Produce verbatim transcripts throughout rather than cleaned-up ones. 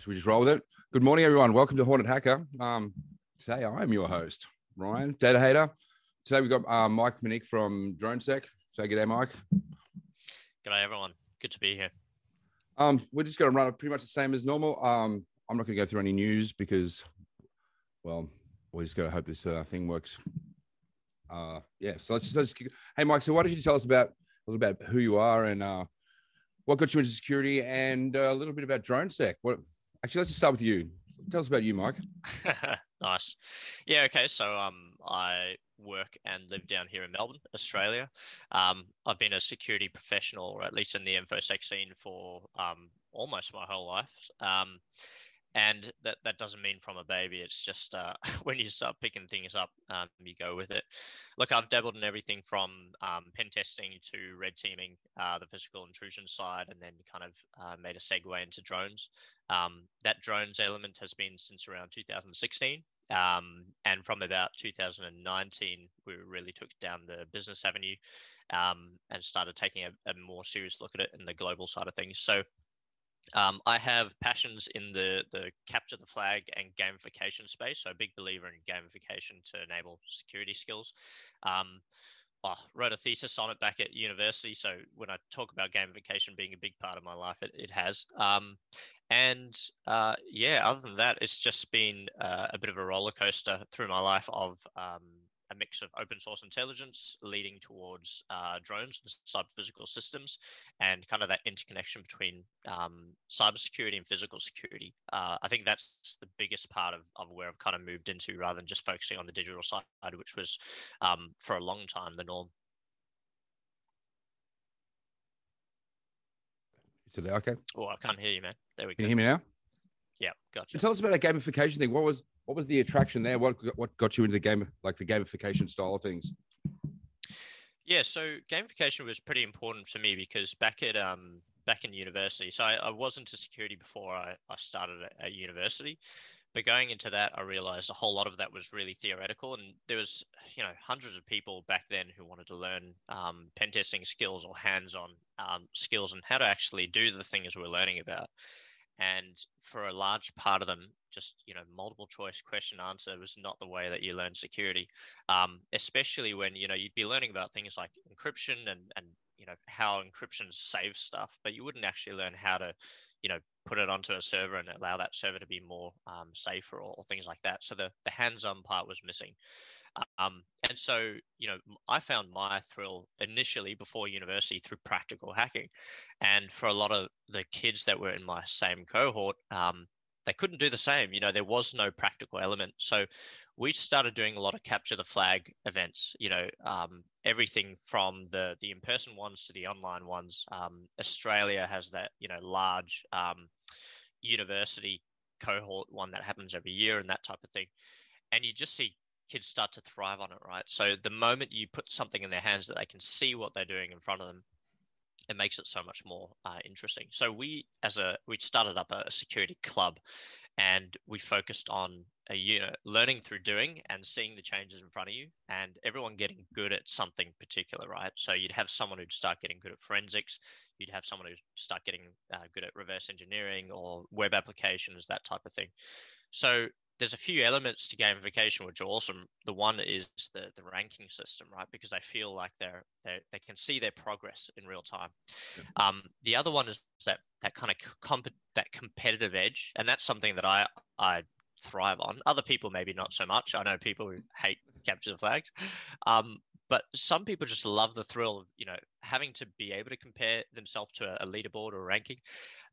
right, should we just roll with it? Good morning, everyone. Welcome to Hornet Hacker. Um, today, I'm your host, Ryan Data Hater. Today, we've got uh, Mike Monique from DroneSec. Say good day, Mike. Good day, everyone. Good to be here. Um, we're just going to run it pretty much the same as normal. Um, I'm not going to go through any news because, well, we're just going to hope this uh, thing works. Uh, yeah, so let's just, let's just hey, Mike, so why don't you tell us about a little about who you are and uh, what got you into security and a little bit about DroneSec. What, actually, let's just start with you. Tell us about you, Mike. Nice. Yeah, okay. So um, I work and live down here in Melbourne, Australia. Um, I've been a security professional, or at least in the InfoSec scene, for um, almost my whole life. Um, and that, that doesn't mean from a baby. It's just uh, when you start picking things up, um, you go with it. Look, I've dabbled in everything from um, pen testing to red teaming, uh, the physical intrusion side, and then kind of uh, made a segue into drones. Um, that drones element has been since around two thousand sixteen. Um, and from about two thousand nineteen, we really took down the business avenue um, and started taking a, a more serious look at it in the global side of things. So Um, I have passions in the, the capture the flag and gamification space. So a big believer in gamification to enable security skills. Um, I wrote a thesis on it back at university. So when I talk about gamification being a big part of my life, it, it has. Um, and uh, yeah, other than that, it's just been uh, a bit of a roller coaster through my life of um, a mix of open source intelligence leading towards uh, drones and cyber-physical systems, and kind of that interconnection between um, cybersecurity and physical security. Uh, I think that's the biggest part of, of where I've kind of moved into, rather than just focusing on the digital side, which was um, for a long time the norm. So they okay? Oh, I can't hear you, man. There we go. Can you hear me now? Yeah, gotcha. But tell us about that gamification thing. What was What was the attraction there? What what got you into the game, like the gamification style of things? Yeah, so gamification was pretty important for me because back at um back in university, so I, I was into security before I, I started at, at university, but going into that, I realized a whole lot of that was really theoretical, and there was you know hundreds of people back then who wanted to learn um, pen testing skills or hands-on um, skills and how to actually do the things we're learning about. And for a large part of them, just, you know, multiple choice question answer was not the way that you learn security, um, especially when, you know, you'd be learning about things like encryption and, and, you know, how encryption saves stuff, but you wouldn't actually learn how to, you know, put it onto a server and allow that server to be more um, safer or, or things like that. So the, the hands-on part was missing. Um, and so, you know, I found my thrill initially before university through practical hacking. And for a lot of the kids that were in my same cohort, um, they couldn't do the same. You know, there was no practical element. So we started doing a lot of capture the flag events, you know, um, everything from the, the in-person ones to the online ones. Um, Australia has that, you know, large um, university cohort one that happens every year and that type of thing. And you just see kids start to thrive on it, right? So the moment you put something in their hands that they can see what they're doing in front of them, it makes it so much more uh, interesting. So we, as a, we started up a security club, and we focused on a, you know, learning through doing and seeing the changes in front of you, and everyone getting good at something particular, right? So you'd have someone who'd start getting good at forensics, you'd have someone who'd start getting uh, good at reverse engineering or web applications, that type of thing. So there's a few elements to gamification which are awesome. The one is the, the ranking system, right? Because they feel like they're, they're they can see their progress in real time. Yeah. Um, the other one is that that kind of comp that competitive edge, and that's something that I I thrive on. Other people maybe not so much. I know people who hate capture the flag, um, but some people just love the thrill of you know having to be able to compare themselves to a, a leaderboard or a ranking.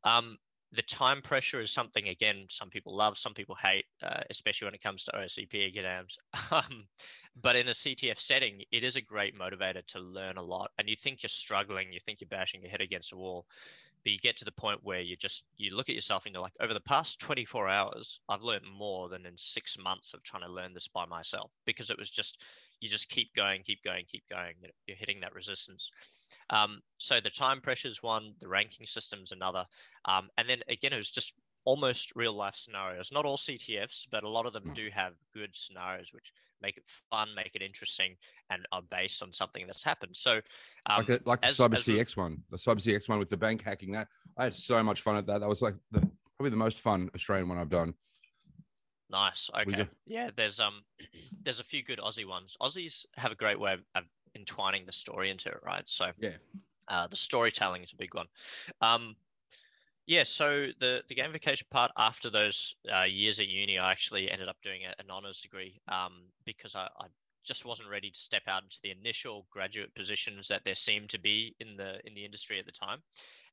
Um, The time pressure is something, again, some people love, some people hate, uh, especially when it comes to O C P exams. Um, but in a C T F setting, it is a great motivator to learn a lot. And you think you're struggling, you think you're bashing your head against a wall, but you get to the point where you just, you look at yourself and you're like, over the past twenty-four hours, I've learned more than in six months of trying to learn this by myself, because it was just, you just keep going, keep going, keep going. You're hitting that resistance. Um, so the time pressure is one, the ranking system is another. Um, and then again, it was just almost real life scenarios. Not all C T Fs, but a lot of them do have good scenarios, which make it fun, make it interesting, and are based on something that's happened. So um, like, a, like the CyberCX one, the CyberCX one with the bank hacking, that I had so much fun at that. That was like the, probably the most fun Australian one I've done. Nice. Okay. Yeah, there's um, there's a few good Aussie ones. Aussies have a great way of entwining the story into it, right? So yeah, uh, the storytelling is a big one. Um, yeah. So the the gamification part after those uh, years at uni, I actually ended up doing an honours degree um, because I, I just wasn't ready to step out into the initial graduate positions that there seemed to be in the in the industry at the time,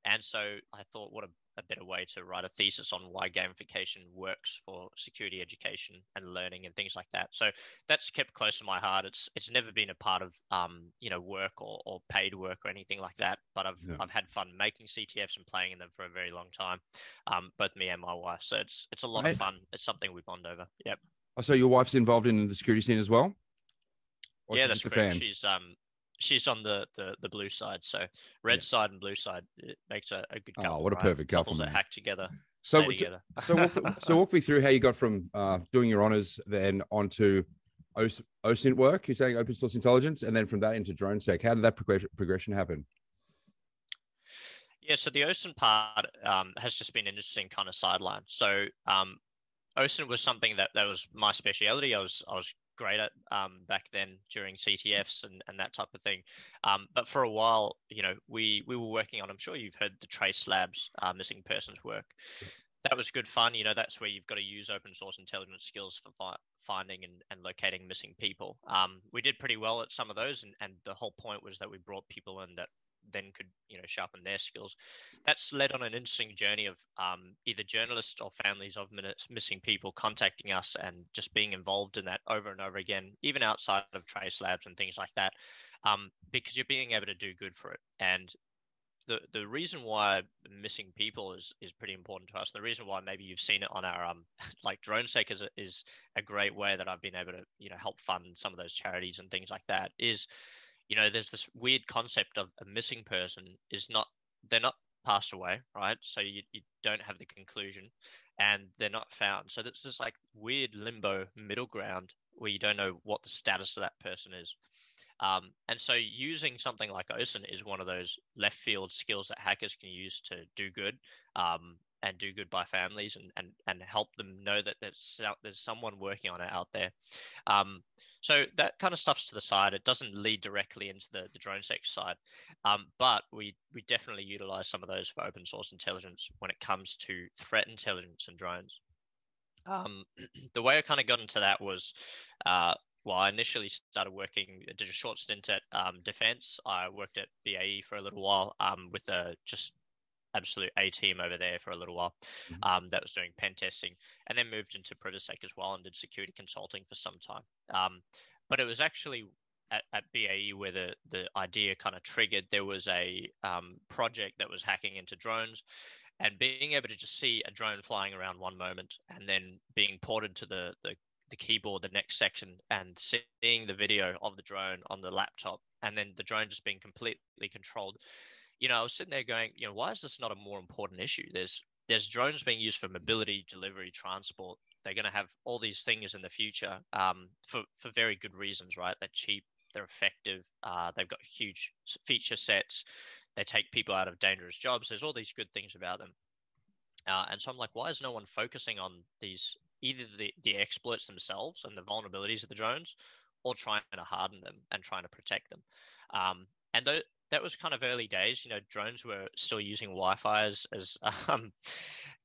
and so I thought, what a a better way to write a thesis on why gamification works for security education and learning and things like that. So that's kept close to my heart. It's it's never been a part of um you know work or, or paid work or anything like that. But I've yeah. I've had fun making C T Fs and playing in them for a very long time, um, both me and my wife. So it's it's a lot right. of fun. It's something we bond over. Yep. Oh, so your wife's involved in the security scene as well? Or yeah, that's correct. She's um she's on the, the, the blue side. So red yeah. side and blue side, it makes a, a good couple. Oh, what a right? perfect couple. Couples that hack together, so, stay together. so, walk, so walk me through how you got from uh, doing your honours then onto OSINT work, you're saying open source intelligence, and then from that into DroneSec. How did that progression, progression happen? Yeah, so the OSINT part um, has just been an interesting kind of sideline. So um, OSINT was something that, that was my speciality. I was I was great at um, back then during C T Fs and, and that type of thing. Um, but for a while, you know, we, we were working on, I'm sure you've heard the Trace Labs uh, missing persons work. That was good fun. You know, that's where you've got to use open source intelligence skills for fi finding and, and locating missing people. Um, we did pretty well at some of those. And, and the whole point was that we brought people in that then could, you know, sharpen their skills. That's led on an interesting journey of um, either journalists or families of missing people contacting us and just being involved in that over and over again, even outside of Trace Labs and things like that, um, because you're being able to do good for it. And the the reason why missing people is is pretty important to us. The reason why maybe you've seen it on our um like DroneSec is, is a great way that I've been able to, you know, help fund some of those charities and things like that is, you know, there's this weird concept of a missing person is not, they're not passed away, right? So you, you don't have the conclusion and they're not found. So that's this like weird limbo middle ground where you don't know what the status of that person is. Um, and so using something like OSINT is one of those left field skills that hackers can use to do good um, and do good by families and, and, and help them know that there's, there's someone working on it out there. Um, So that kind of stuff's to the side. It doesn't lead directly into the, the DroneSec side, um, but we we definitely utilize some of those for open source intelligence when it comes to threat intelligence and drones. Um, the way I kind of got into that was, uh, well, I initially started working, did a short stint at um, Defense. I worked at B A E for a little while um, with a just absolute A team over there for a little while um, that was doing pen testing, and then moved into PrivaSec as well and did security consulting for some time. Um, but it was actually at, at B A E where the, the idea kind of triggered. There was a um, project that was hacking into drones and being able to just see a drone flying around one moment and then being ported to the, the, the keyboard the next section and seeing the video of the drone on the laptop and then the drone just being completely controlled. You know, I was sitting there going, you know, why is this not a more important issue? There's there's drones being used for mobility, delivery, transport. They're going to have all these things in the future um, for, for very good reasons, right? They're cheap, they're effective, uh, they've got huge feature sets, they take people out of dangerous jobs. There's all these good things about them. Uh, and so I'm like, why is no one focusing on these, either the, the exploits themselves and the vulnerabilities of the drones or trying to harden them and trying to protect them? Um, and those, That was kind of early days. You know, drones were still using Wi-Fi as, as um,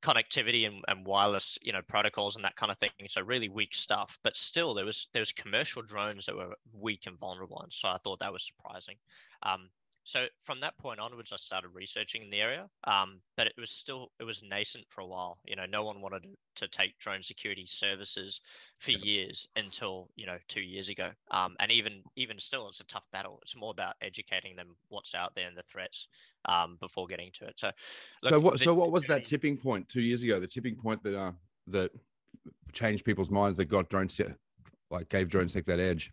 connectivity and, and wireless, you know, protocols and that kind of thing. So really weak stuff. But still, there was there was commercial drones that were weak and vulnerable. And so I thought that was surprising. Um, so from that point onwards, I started researching in the area. Um, but it was still it was nascent for a while. You know, no one wanted to take drone security services for years until, you know, two years ago. Um, and even even still, it's a tough battle. It's more about educating them what's out there and the threats um, before getting to it. So, look, so what the, so what was that tipping point two years ago? The tipping point that uh, that changed people's minds that got DroneSec, like gave DroneSec that edge.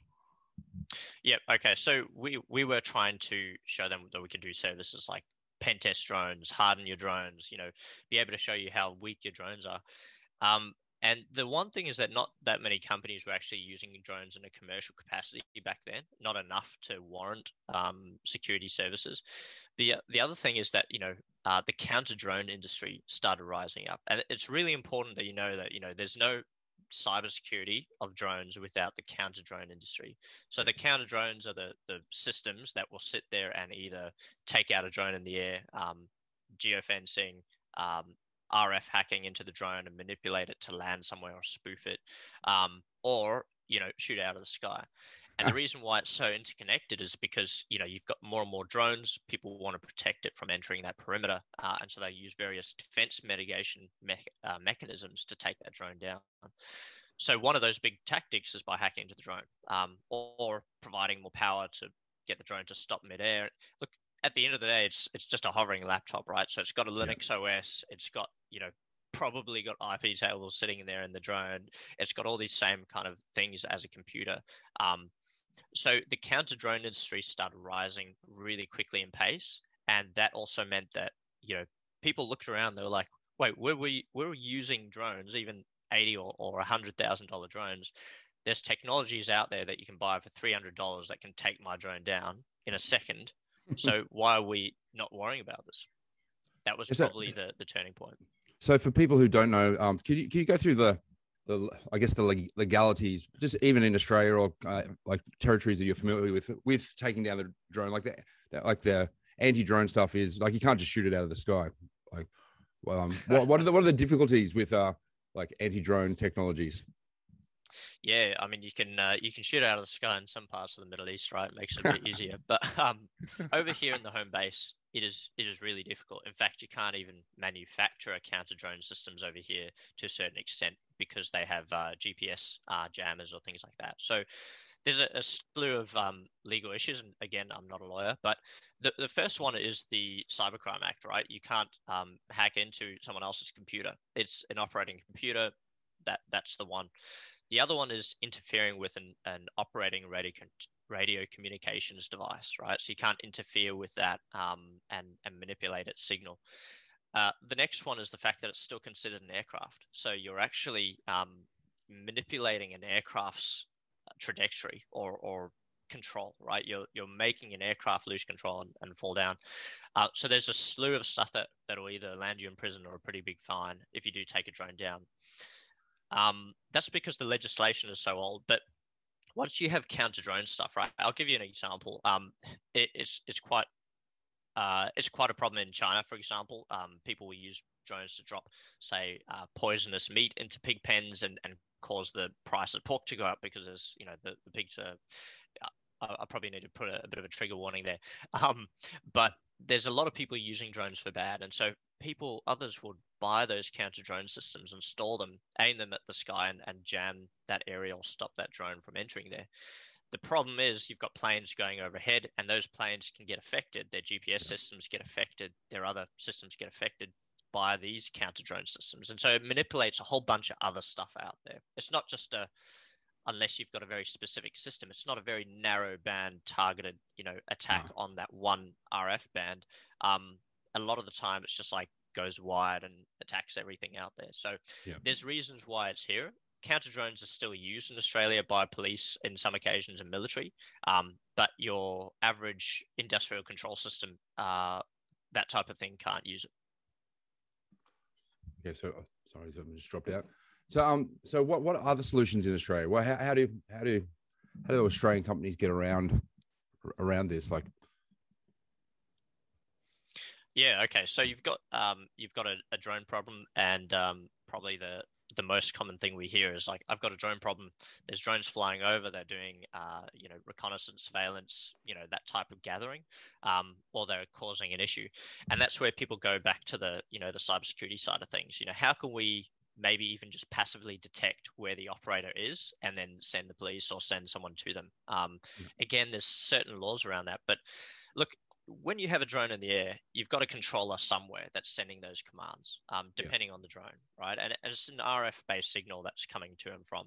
Yep. Okay. So we, we were trying to show them that we could do services like pen test drones, harden your drones, you know, be able to show you how weak your drones are. Um, And the one thing is that not that many companies were actually using drones in a commercial capacity back then, not enough to warrant um, security services. The, the other thing is that, you know, uh, the counter-drone industry started rising up. And it's really important that you know that, you know, there's no cybersecurity of drones without the counter-drone industry. So the counter-drones are the, the systems that will sit there and either take out a drone in the air, um, geofencing, um, R F hacking into the drone and manipulate it to land somewhere or spoof it, um, or, you know, shoot out of the sky. And the reason why it's so interconnected is because, you know, you've got more and more drones. People want to protect it from entering that perimeter. Uh, and so they use various defense mitigation me- uh, mechanisms to take that drone down. So one of those big tactics is by hacking into the drone, um, or, or providing more power to get the drone to stop midair. Look, at the end of the day, it's it's just a hovering laptop, right? So it's got a Linux yeah. O S. It's got, you know, probably got I P tables sitting in there in the drone. It's got all these same kind of things as a computer. Um, so the counter-drone industry started rising really quickly in pace. And that also meant that, you know, people looked around, they were like, wait, we're, we, we're using drones, even eighty thousand dollars or, or one hundred thousand dollars drones. There's technologies out there that you can buy for three hundred dollars that can take my drone down in a second. So why are we not worrying about this? That was Is probably that, the, the turning point. So for people who don't know, um, can you, can you go through the, the, I guess, the legalities, just even in Australia or uh, like territories that you're familiar with, with taking down the drone, like the, that, like the anti-drone stuff is like, you can't just shoot it out of the sky. Like, well, um, what, what are the, what are the difficulties with uh, like anti-drone technologies? Yeah, I mean, you can uh, you can shoot out of the sky in some parts of the Middle East, right? It makes it a bit easier. But um, over here in the home base, it is it is really difficult. In fact, you can't even manufacture counter-drone systems over here to a certain extent because they have uh, G P S uh, jammers or things like that. So there's a, a slew of um, legal issues. And again, I'm not a lawyer, but the, the first one is the Cybercrime Act, right? You can't um, hack into someone else's computer. It's an operating computer. That That's the one. The other one is interfering with an, an operating radio, radio communications device, right? So you can't interfere with that um, and, and manipulate its signal. Uh, the next one is the fact that it's still considered an aircraft. So you're actually um, manipulating an aircraft's trajectory or, or control, right? You're, you're making an aircraft lose control and, and fall down. Uh, so there's a slew of stuff that, that'll either land you in prison or a pretty big fine if you do take a drone down. Um, that's because the legislation is so old, but once you have counter-drone stuff, right? I'll give you an example. Um, it, it's, it's quite, uh, it's quite a problem in China, for example. Um, people will use drones to drop, say, uh, poisonous meat into pig pens and, and cause the price of pork to go up because there's, you know, the, the pigs are, I, I probably need to put a, a bit of a trigger warning there. Um, but there's a lot of people using drones for bad. And so people, others will buy those counter-drone systems, install them, aim them at the sky and, and jam that area or stop that drone from entering there. The problem is you've got planes going overhead and those planes can get affected. Their G P S systems get affected. Their other systems get affected by these counter-drone systems. And so it manipulates a whole bunch of other stuff out there. It's not just a, unless you've got a very specific system, it's not a very narrow band targeted, you know, attack no. on that one R F band. Um, a lot of the time it's just like, goes wide and attacks everything out there. So yeah. there's reasons why it's here. Counter drones are still used in Australia by police in some occasions and military, um, but your average industrial control system, uh, that type of thing, can't use it. Okay, so sorry, I just dropped out. So, um, so what what are the solutions in Australia? Well, how, how do how do how do Australian companies get around around this? Like. Yeah. Okay. So you've got um, you've got a, a drone problem, and um, probably the the most common thing we hear is like, I've got a drone problem. There's drones flying over. They're doing uh, you know, reconnaissance, surveillance, you know, that type of gathering, um, or they're causing an issue, and that's where people go back to the you know the cybersecurity side of things. You know, how can we maybe even just passively detect where the operator is and then send the police or send someone to them? Um, again, there's certain laws around that, but look. When you have a drone in the air, you've got a controller somewhere that's sending those commands, um, depending yeah. on the drone, right? And it's an R F-based signal that's coming to and from.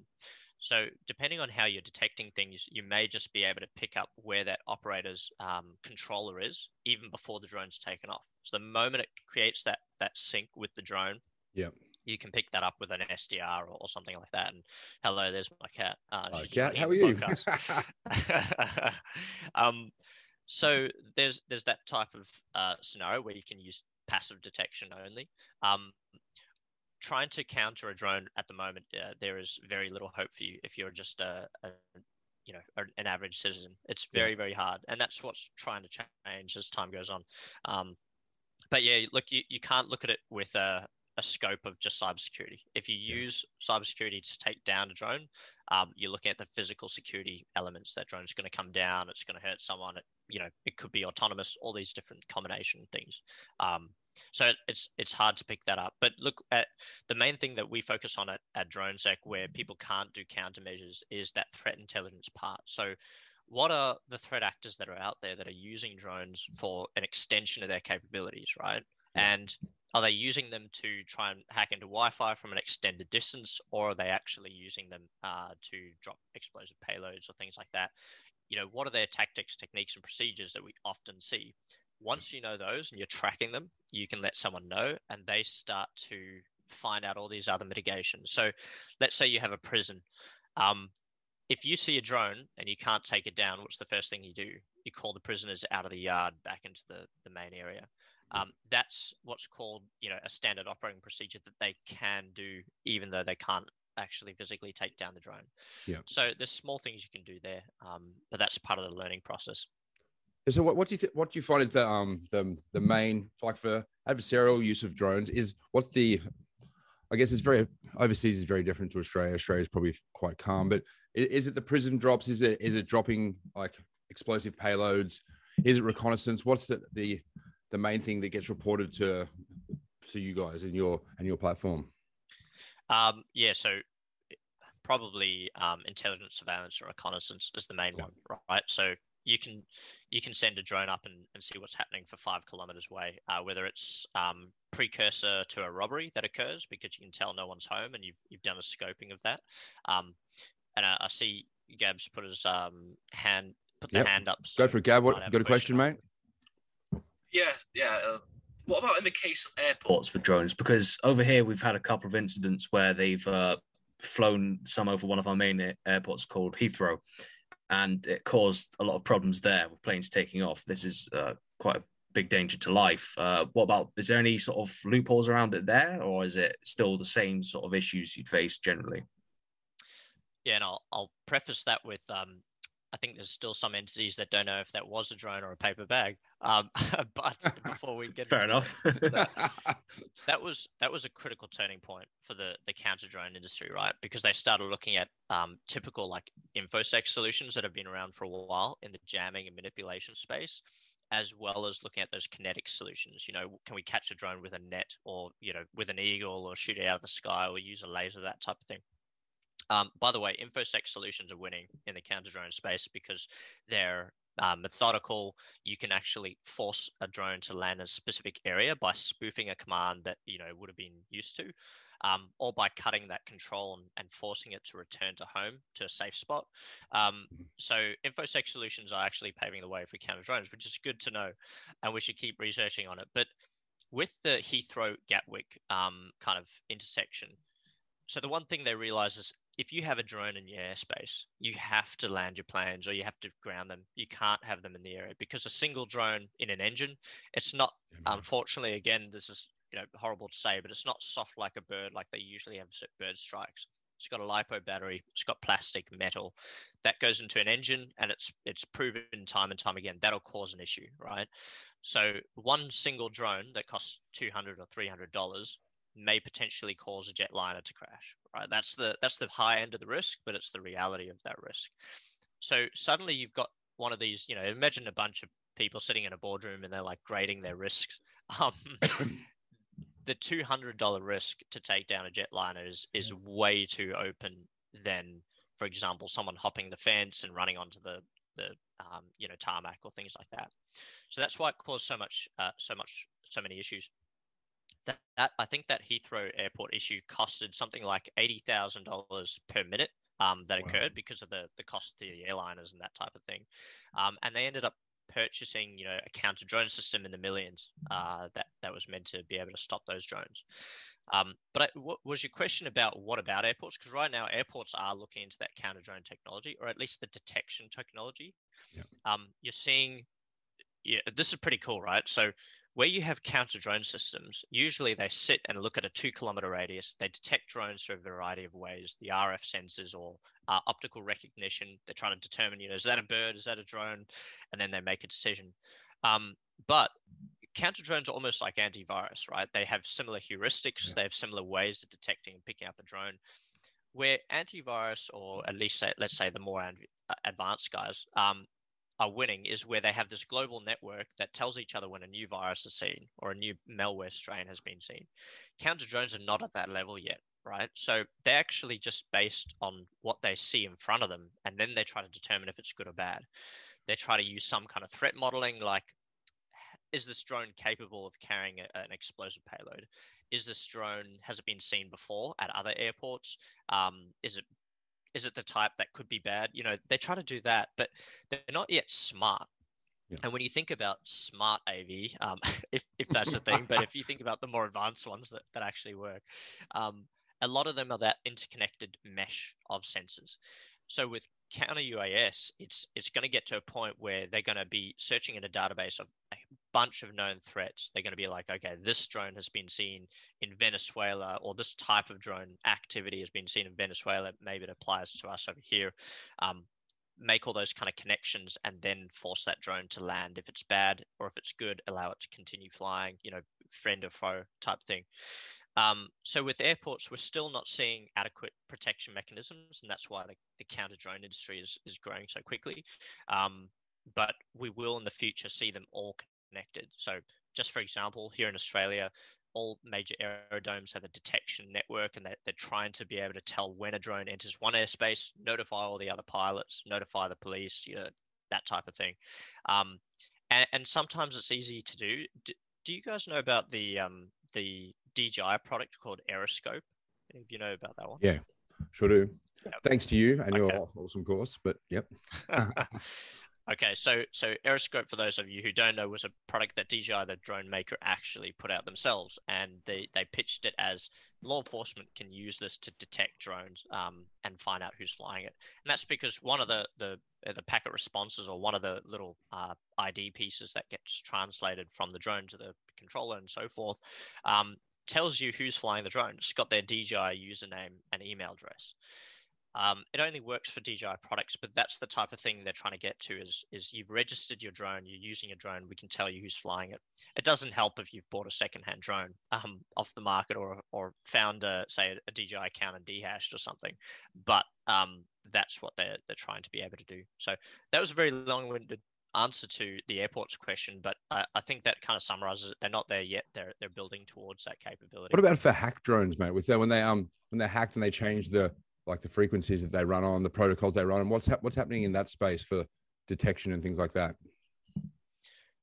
So depending on how you're detecting things, you may just be able to pick up where that operator's um, controller is even before the drone's taken off. So the moment it creates that that sync with the drone, yeah, you can pick that up with an S D R or, or something like that. And hello, there's my cat. Uh, oh, cat, how are you? um, so there's there's that type of uh, scenario where you can use passive detection only. Um, trying to counter a drone at the moment, uh, there is very little hope for you if you're just a, a you know, an average citizen. It's very, very hard. And that's what's trying to change as time goes on. Um, but yeah, look, you, you can't look at it with a, a scope of just cybersecurity. If you use cybersecurity to take down a drone, um, you're looking at the physical security elements. That drone's going to come down, it's going to hurt someone, it, you know, it could be autonomous, all these different combination things. Um, so it's it's hard to pick that up. But look, at the main thing that we focus on at, at DroneSec, where people can't do countermeasures, is that threat intelligence part. So what are the threat actors that are out there that are using drones for an extension of their capabilities, right? And are they using them to try and hack into Wi-Fi from an extended distance, or are they actually using them uh, to drop explosive payloads or things like that? You know, what are their tactics, techniques, and procedures that we often see? Once you know those and you're tracking them, you can let someone know and they start to find out all these other mitigations. So let's say you have a prison. Um, if you see a drone and you can't take it down, what's the first thing you do? You call the prisoners out of the yard back into the, the main area. Um, that's what's called, you know, a standard operating procedure that they can do, even though they can't actually physically take down the drone. Yeah. So there's small things you can do there, um, but that's part of the learning process. So what, what do you th- what do you find is the um the the main, like, for adversarial use of drones is what's the, I guess it's very, overseas is very different to Australia. Australia is probably quite calm, but is, is it the prison drops? Is it is it dropping like explosive payloads? Is it reconnaissance? What's the the, the main thing that gets reported to to you guys in your and your platform? Um, yeah, so. Probably um, intelligence, surveillance, or reconnaissance is the main yeah. one, right? So you can you can send a drone up and, and see what's happening for five kilometers away, uh, whether it's um, precursor to a robbery that occurs because you can tell no one's home and you've you've done a scoping of that. Um, and I, I see Gab's put his um, hand put the yep. hand up. So go for it, Gab. What, you got a question, mate? Yeah, yeah. Uh, what about in the case of airports with drones? Because over here we've had a couple of incidents where they've uh, flown some over one of our main airports called Heathrow, and it caused a lot of problems there with planes taking off. This is uh, quite a big danger to life. Uh, what about, is there any sort of loopholes around it there, or is it still the same sort of issues you'd face generally? Yeah, and I'll, I'll preface that with um, I think there's still some entities that don't know if that was a drone or a paper bag. Um, but before we get fair enough, that, that was that was a critical turning point for the the counter drone industry, right? Because they started looking at um, typical like infosec solutions that have been around for a while in the jamming and manipulation space, as well as looking at those kinetic solutions. You know, can we catch a drone with a net, or you know, with an eagle, or shoot it out of the sky, or use a laser, that type of thing. Um, by the way, InfoSec solutions are winning in the counter-drone space because they're uh, methodical. You can actually force a drone to land in a specific area by spoofing a command that, you know, would have been used to, um, or by cutting that control and, and forcing it to return to home to a safe spot. Um, so InfoSec solutions are actually paving the way for counter-drones, which is good to know, and we should keep researching on it. But with the Heathrow-Gatwick um, kind of intersection, so the one thing they realize is if you have a drone in your airspace, you have to land your planes or you have to ground them. You can't have them in the area because a single drone in an engine, it's not, unfortunately, again, this is, you know, horrible to say, but it's not soft like a bird like they usually have bird strikes. It's got a LiPo battery, it's got plastic, metal. That goes into an engine and it's it's proven time and time again. That'll cause an issue, right? So one single drone that costs two hundred dollars or three hundred dollars may potentially cause a jetliner to crash, right? That's the that's the high end of the risk, but it's the reality of that risk. So suddenly you've got one of these, you know, imagine a bunch of people sitting in a boardroom and they're like grading their risks. Um, the two hundred dollars risk to take down a jetliner is, is way too open than, for example, someone hopping the fence and running onto the, the um, you know, tarmac or things like that. So that's why it caused so much, uh, so much, so many issues. That, that I think that Heathrow Airport issue costed something like eighty thousand dollars per minute um, that wow. occurred because of the, the cost to the airliners and that type of thing. Um, and they ended up purchasing, you know, a counter drone system in the millions uh, that that was meant to be able to stop those drones. Um, but I, what was your question about what about airports? Because right now airports are looking into that counter drone technology, or at least the detection technology. Yeah. Um, you're seeing, yeah, this is pretty cool, right? So where you have counter drone systems, usually they sit and look at a two kilometer radius. They detect drones through a variety of ways, the R F sensors or uh, optical recognition. They're trying to determine, you know, is that a bird? Is that a drone? And then they make a decision. Um, but counter drones are almost like antivirus, right? They have similar heuristics. Yeah. They have similar ways of detecting and picking up a drone. Where antivirus, or at least say, let's say the more advanced guys, um, are winning is where they have this global network that tells each other when a new virus is seen or a new malware strain has been seen. Counter drones are not at that level yet, right? So they're actually just based on what they see in front of them, and then they try to determine if it's good or bad. They try to use some kind of threat modeling, like, is this drone capable of carrying a, an explosive payload? Is this drone, has it been seen before at other airports? Um, is it Is it the type that could be bad? You know, they try to do that, but they're not yet smart. Yeah. And when you think about smart A V, um, if, if that's the thing, but if you think about the more advanced ones that, that actually work, um, a lot of them are that interconnected mesh of sensors. So with counter U A S, it's, it's going to get to a point where they're going to be searching in a database of a bunch of known threats. They're going to be like, okay, this drone has been seen in Venezuela, or this type of drone activity has been seen in Venezuela. Maybe it applies to us over here. Um, make all those kind of connections and then force that drone to land. If it's bad or if it's good, allow it to continue flying, you know, friend or foe type thing. Um, so with airports, we're still not seeing adequate protection mechanisms, and that's why the, the counter drone industry is, is growing so quickly. Um, but we will in the future see them all connected. So just for example, here in Australia, all major aerodomes have a detection network, and they're, they're trying to be able to tell when a drone enters one airspace, notify all the other pilots, notify the police, you know, that type of thing. Um, and, and sometimes it's easy to do. Do, do you guys know about the um, the D J I product called Aeroscope? If you know about that one. Yeah, sure do. Yep. Thanks to you and okay. your awesome course, but yep. Okay, so so Aeroscope, for those of you who don't know, was a product that D J I, the drone maker, actually put out themselves, and they, they pitched it as law enforcement can use this to detect drones um, and find out who's flying it. And that's because one of the, the, the packet responses, or one of the little uh, I D pieces that gets translated from the drone to the controller and so forth, um, tells you who's flying the drone. It's got their D J I username and email address. Um, it only works for D J I products, but that's the type of thing they're trying to get to is, is you've registered your drone, you're using a drone, we can tell you who's flying it. It doesn't help if you've bought a secondhand drone um, off the market, or or found, a, say, a D J I account and dehashed or something, but um, that's what they're, they're trying to be able to do. So that was a very long-winded answer to the airport's question, but I, I think that kind of summarizes it. They're not there yet. They're they're building towards that capability. What about for hacked drones, mate? With that, when they um when they're hacked and they change the like the frequencies that they run on, the protocols they run on, what's ha what's happening in that space for detection and things like that?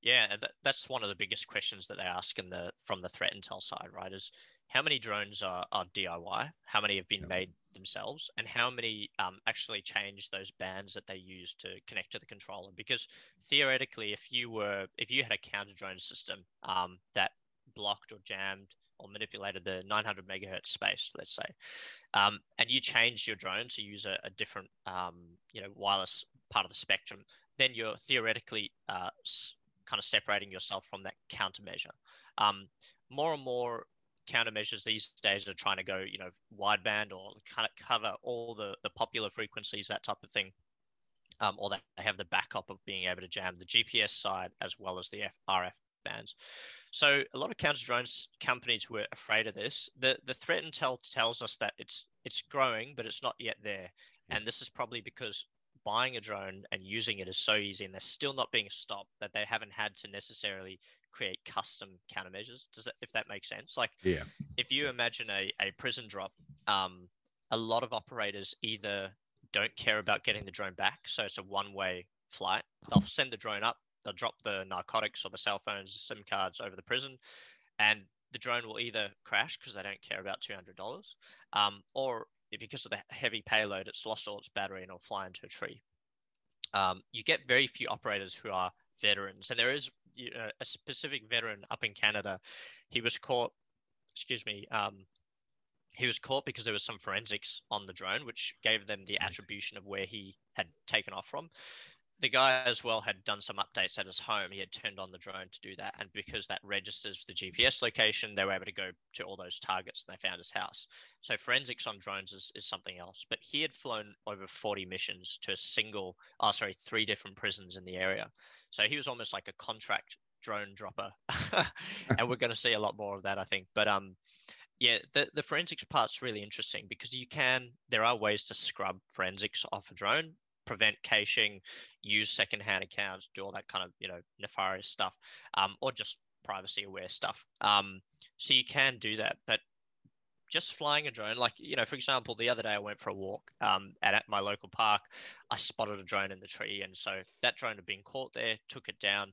Yeah, that, that's one of the biggest questions that they ask in the from the threat intel side, right? Is how many drones are, are D I Y? How many have been yeah. made themselves? And how many um, actually change those bands that they use to connect to the controller? Because theoretically, if you were, if you had a counter drone system um, that blocked or jammed or manipulated the nine hundred megahertz space, let's say, um, and you changed your drone to use a, a different, um, you know, wireless part of the spectrum, then you're theoretically uh, kind of separating yourself from that countermeasure. Um, more and more countermeasures these days are trying to go, you know, wideband, or kind of cover all the, the popular frequencies, that type of thing. Um, or they have the backup of being able to jam the G P S side as well as the R F bands. So a lot of counter drone companies were afraid of this. The the threat intel tells us that it's it's growing, but it's not yet there. And this is probably because buying a drone and using it is so easy, and they're still not being stopped, that they haven't had to necessarily create custom countermeasures. Does that, if that makes sense? Like, yeah. if you imagine a, a prison drop, um, a lot of operators either don't care about getting the drone back, so it's a one-way flight. They'll send the drone up, they'll drop the narcotics or the cell phones, the SIM cards over the prison, and the drone will either crash because they don't care about two hundred dollars, um, or because of the heavy payload, it's lost all its battery and it'll fly into a tree. Um, you get very few operators who are veterans. And there is uh, a specific veteran up in Canada. He was caught, excuse me, um, he was caught because there was some forensics on the drone, which gave them the attribution of where he had taken off from. The guy as well had done some updates at his home. He had turned on the drone to do that. And because that registers the G P S location, they were able to go to all those targets and they found his house. So forensics on drones is, is something else. But he had flown over forty missions to a single, oh, sorry, three different prisons in the area. So he was almost like a contract drone dropper. And we're going to see a lot more of that, I think. But um, yeah, the, the forensics part's really interesting because you can, there are ways to scrub forensics off a drone, prevent caching, use secondhand accounts, do all that kind of, you know, nefarious stuff, um, or just privacy aware stuff. Um, so you can do that, but just flying a drone, like, you know, for example, the other day I went for a walk um, at, at my local park. I spotted a drone in the tree. And so that drone had been caught there, took it down.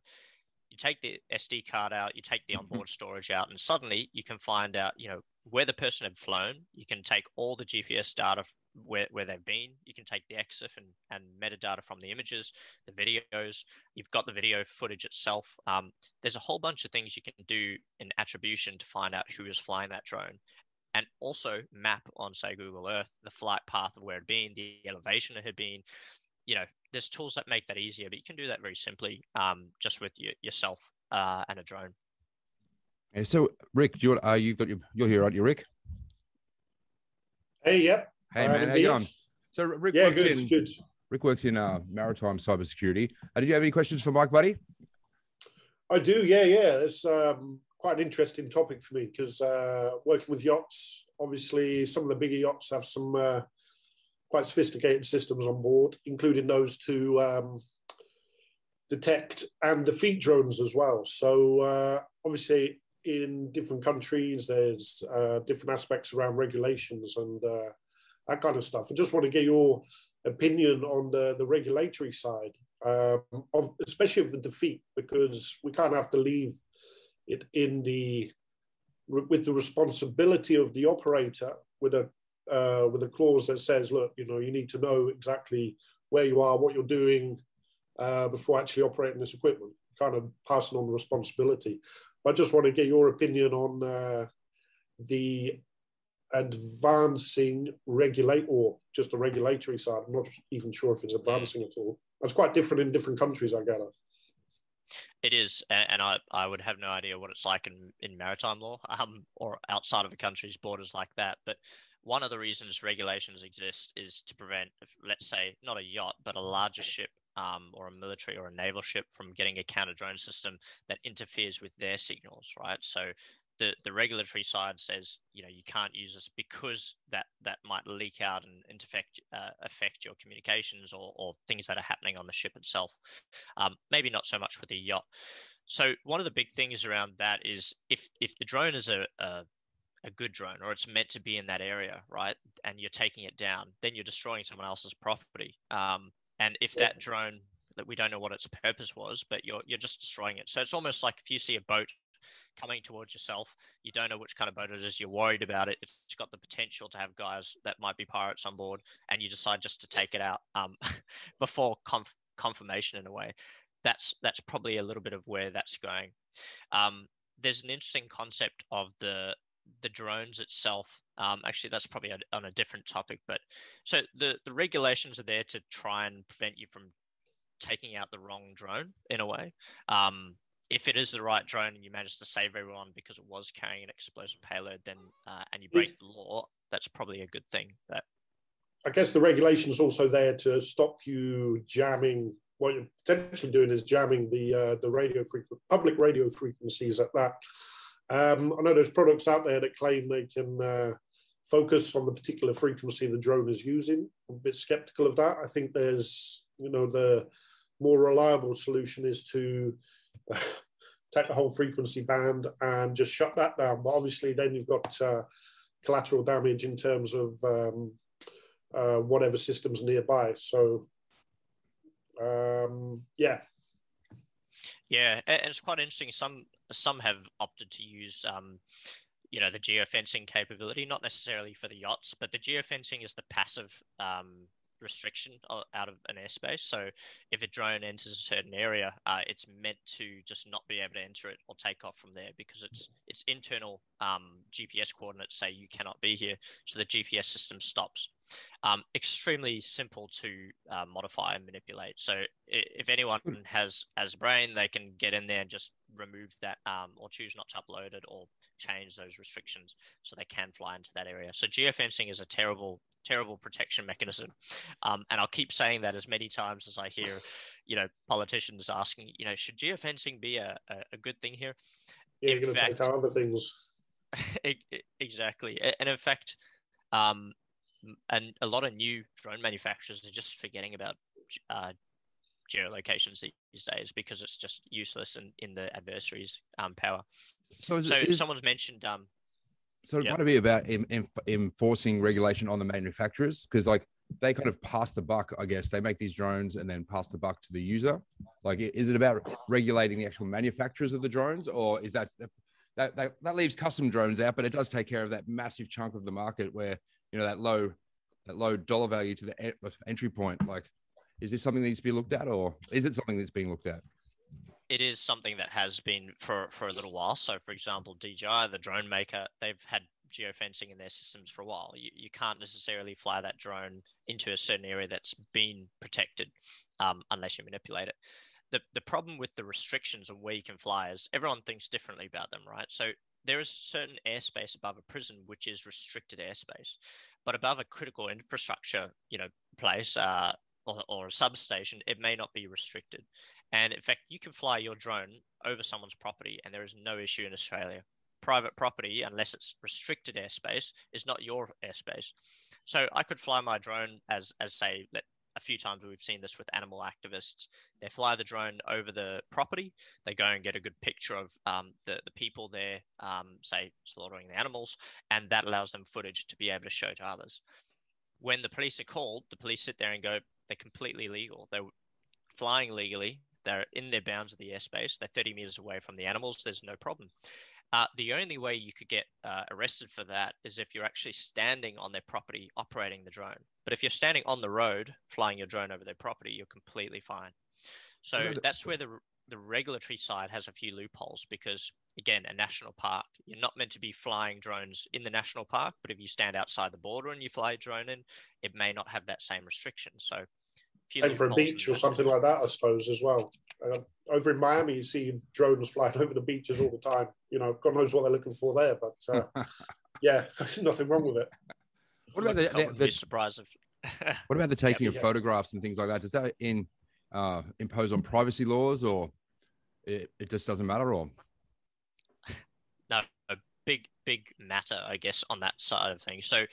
You take the S D card out, you take the onboard storage out, and suddenly you can find out, you know, where the person had flown. You can take all the G P S data where, where they've been. You can take the E X I F and, and metadata from the images, the videos. You've got the video footage itself. Um, there's a whole bunch of things you can do in attribution to find out who was flying that drone, and also map on, say, Google Earth, the flight path of where it had been, the elevation it had been. You know, there's tools that make that easier, but you can do that very simply um, just with y- yourself uh, and a drone. So, Rick, do you want, uh, you've got your, you're here, aren't you, Rick? Hey, yep. Hey, man, how you going? So, Rick yeah, works good, in good. Rick works in uh, maritime cybersecurity. Uh, did you have any questions for Mike, buddy? I do, yeah, yeah. It's um, quite an interesting topic for me because uh, working with yachts, obviously, some of the bigger yachts have some uh, quite sophisticated systems on board, including those to um, detect and defeat drones as well. So, uh, obviously, in different countries, there's uh, different aspects around regulations and uh, that kind of stuff. I just want to get your opinion on the, the regulatory side, um, of, especially of the defeat, because we kind of have to leave it in the with the responsibility of the operator with a uh, with a clause that says, look, you know, you need to know exactly where you are, what you're doing uh, before actually operating this equipment. Kind of passing on the responsibility. I just want to get your opinion on uh, the advancing regulate or just the regulatory side. I'm not even sure if it's advancing at all. That's quite different in different countries, I gather. It is, and I, I would have no idea what it's like in, in maritime law um, or outside of a country's borders like that. But one of the reasons regulations exist is to prevent, let's say, not a yacht, but a larger ship Um, or a military or a naval ship from getting a counter-drone system that interferes with their signals, right? So the, the regulatory side says, you know, you can't use this because that that might leak out and interfect, uh, affect your communications or, or things that are happening on the ship itself. Um, maybe not so much with a yacht. So one of the big things around that is if if the drone is a, a a good drone, or it's meant to be in that area, right, and you're taking it down, then you're destroying someone else's property. Um, And if that drone, that we don't know what its purpose was, but you're you're just destroying it. So it's almost like if you see a boat coming towards yourself, you don't know which kind of boat it is, you're worried about it, it's got the potential to have guys that might be pirates on board, and you decide just to take it out um, before conf- confirmation in a way. That's that's probably a little bit of where that's going. Um, there's an interesting concept of the the drones itself. Um, actually, that's probably a, on a different topic, but so the, the regulations are there to try and prevent you from taking out the wrong drone in a way. Um, if it is the right drone and you manage to save everyone because it was carrying an explosive payload, then uh, and you break the law, that's probably a good thing. That I guess the regulation is also there to stop you jamming. What you're potentially doing is jamming the uh, the radio frequency, public radio frequencies at that. Um, I know there's products out there that claim they can uh, focus on the particular frequency the drone is using. I'm a bit skeptical of that. I think there's, you know, the more reliable solution is to uh, take the whole frequency band and just shut that down. But obviously then you've got uh, collateral damage in terms of um, uh, whatever system's nearby. So, um, yeah. Yeah, and it's quite interesting. Some some have opted to use, um, you know, the geofencing capability, not necessarily for the yachts, but the geofencing is the passive um, restriction out of an airspace. So if a drone enters a certain area, uh, it's meant to just not be able to enter it or take off from there, because it's it's internal um, G P S coordinates say you cannot be here. So the G P S system stops. Um, extremely simple to uh, modify and manipulate. So if anyone has has a brain, they can get in there and just remove that, um, or choose not to upload it or change those restrictions so they can fly into that area. So geofencing is a terrible, terrible protection mechanism. Um, and I'll keep saying that as many times as I hear, you know, politicians asking, you know, should geofencing be a, a, a good thing here? Yeah, in you're going fact, to take our other things. Exactly. And in fact, um, and a lot of new drone manufacturers are just forgetting about uh, geolocations these days because it's just useless in, in the adversary's um, power. So, is, so is, someone's mentioned... Um, so it yep. might be about in, in, enforcing regulation on the manufacturers, because like they kind of pass the buck, I guess. They make these drones and then pass the buck to the user. Like, is it about regulating the actual manufacturers of the drones, or is that... That, that, that leaves custom drones out, but it does take care of that massive chunk of the market where, you know, that low, that low dollar value to the entry point. Like, is this something that needs to be looked at, or is it something that's being looked at? It is something that has been for, for a little while. So, for example, D J I, the drone maker, they've had geofencing in their systems for a while. You, you can't necessarily fly that drone into a certain area that's been protected um, unless you manipulate it. The, the problem with the restrictions of where you can fly is everyone thinks differently about them, right? So there is certain airspace above a prison, which is restricted airspace, but above a critical infrastructure, you know, place uh, or, or a substation, it may not be restricted. And in fact, you can fly your drone over someone's property and there is no issue in Australia. Private property, unless it's restricted airspace, is not your airspace. So I could fly my drone as, as say, that. A few times we've seen this with animal activists. They fly the drone over the property. They go and get a good picture of um, the, the people there, um, say, slaughtering the animals, and that allows them footage to be able to show to others. When the police are called, the police sit there and go, they're completely legal. They're flying legally. They're in their bounds of the airspace. They're thirty meters away from the animals. There's no problem. Uh, the only way you could get uh, arrested for that is if you're actually standing on their property operating the drone. But if you're standing on the road flying your drone over their property, you're completely fine. So that's where the, the regulatory side has a few loopholes, because, again, a national park, you're not meant to be flying drones in the national park, but if you stand outside the border and you fly a drone in, it may not have that same restriction. So, and for a beach or something like that, I suppose, as well. Uh, over in Miami, you see drones flying over the beaches all the time. You know, God knows what they're looking for there, but uh, yeah, nothing wrong with it. What about the, the, the, surprise of... what about the taking yeah, yeah. of photographs and things like that? Does that in, uh, impose on privacy laws, or it, it just doesn't matter? Or no, a big, big matter, I guess, on that side of things. So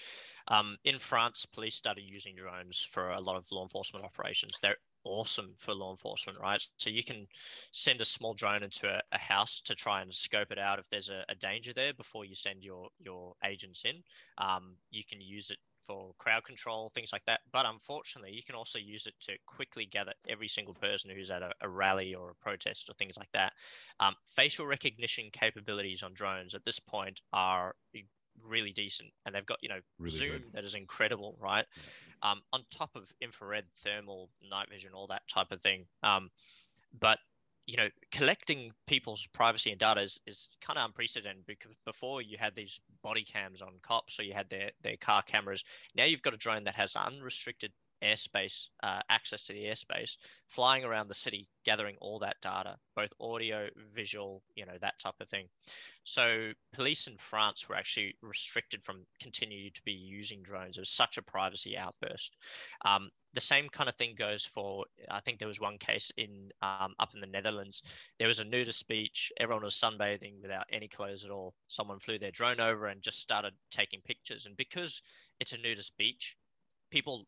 um, in France, police started using drones for a lot of law enforcement operations. They're awesome for law enforcement, right? So you can send a small drone into a, a house to try and scope it out if there's a, a danger there before you send your your agents in. Um, you can use it for crowd control, things like that. But unfortunately, you can also use it to quickly gather every single person who's at a, a rally or a protest or things like that. Um, facial recognition capabilities on drones at this point are really decent, and they've got, you know, really zoom good. That is incredible, right? Um, on top of infrared, thermal, night vision, all that type of thing. Um, but, you know, collecting people's privacy and data is, is kind of unprecedented, because before you had these body cams on cops, or you had their, their car cameras. Now you've got a drone that has unrestricted airspace, uh, access to the airspace, flying around the city, gathering all that data, both audio, visual, you know, that type of thing. So police in France were actually restricted from continuing to be using drones. It was such a privacy outburst. Um, the same kind of thing goes for, I think there was one case in um, up in the Netherlands. There was a nudist beach. Everyone was sunbathing without any clothes at all. Someone flew their drone over and just started taking pictures. And because it's a nudist beach, people...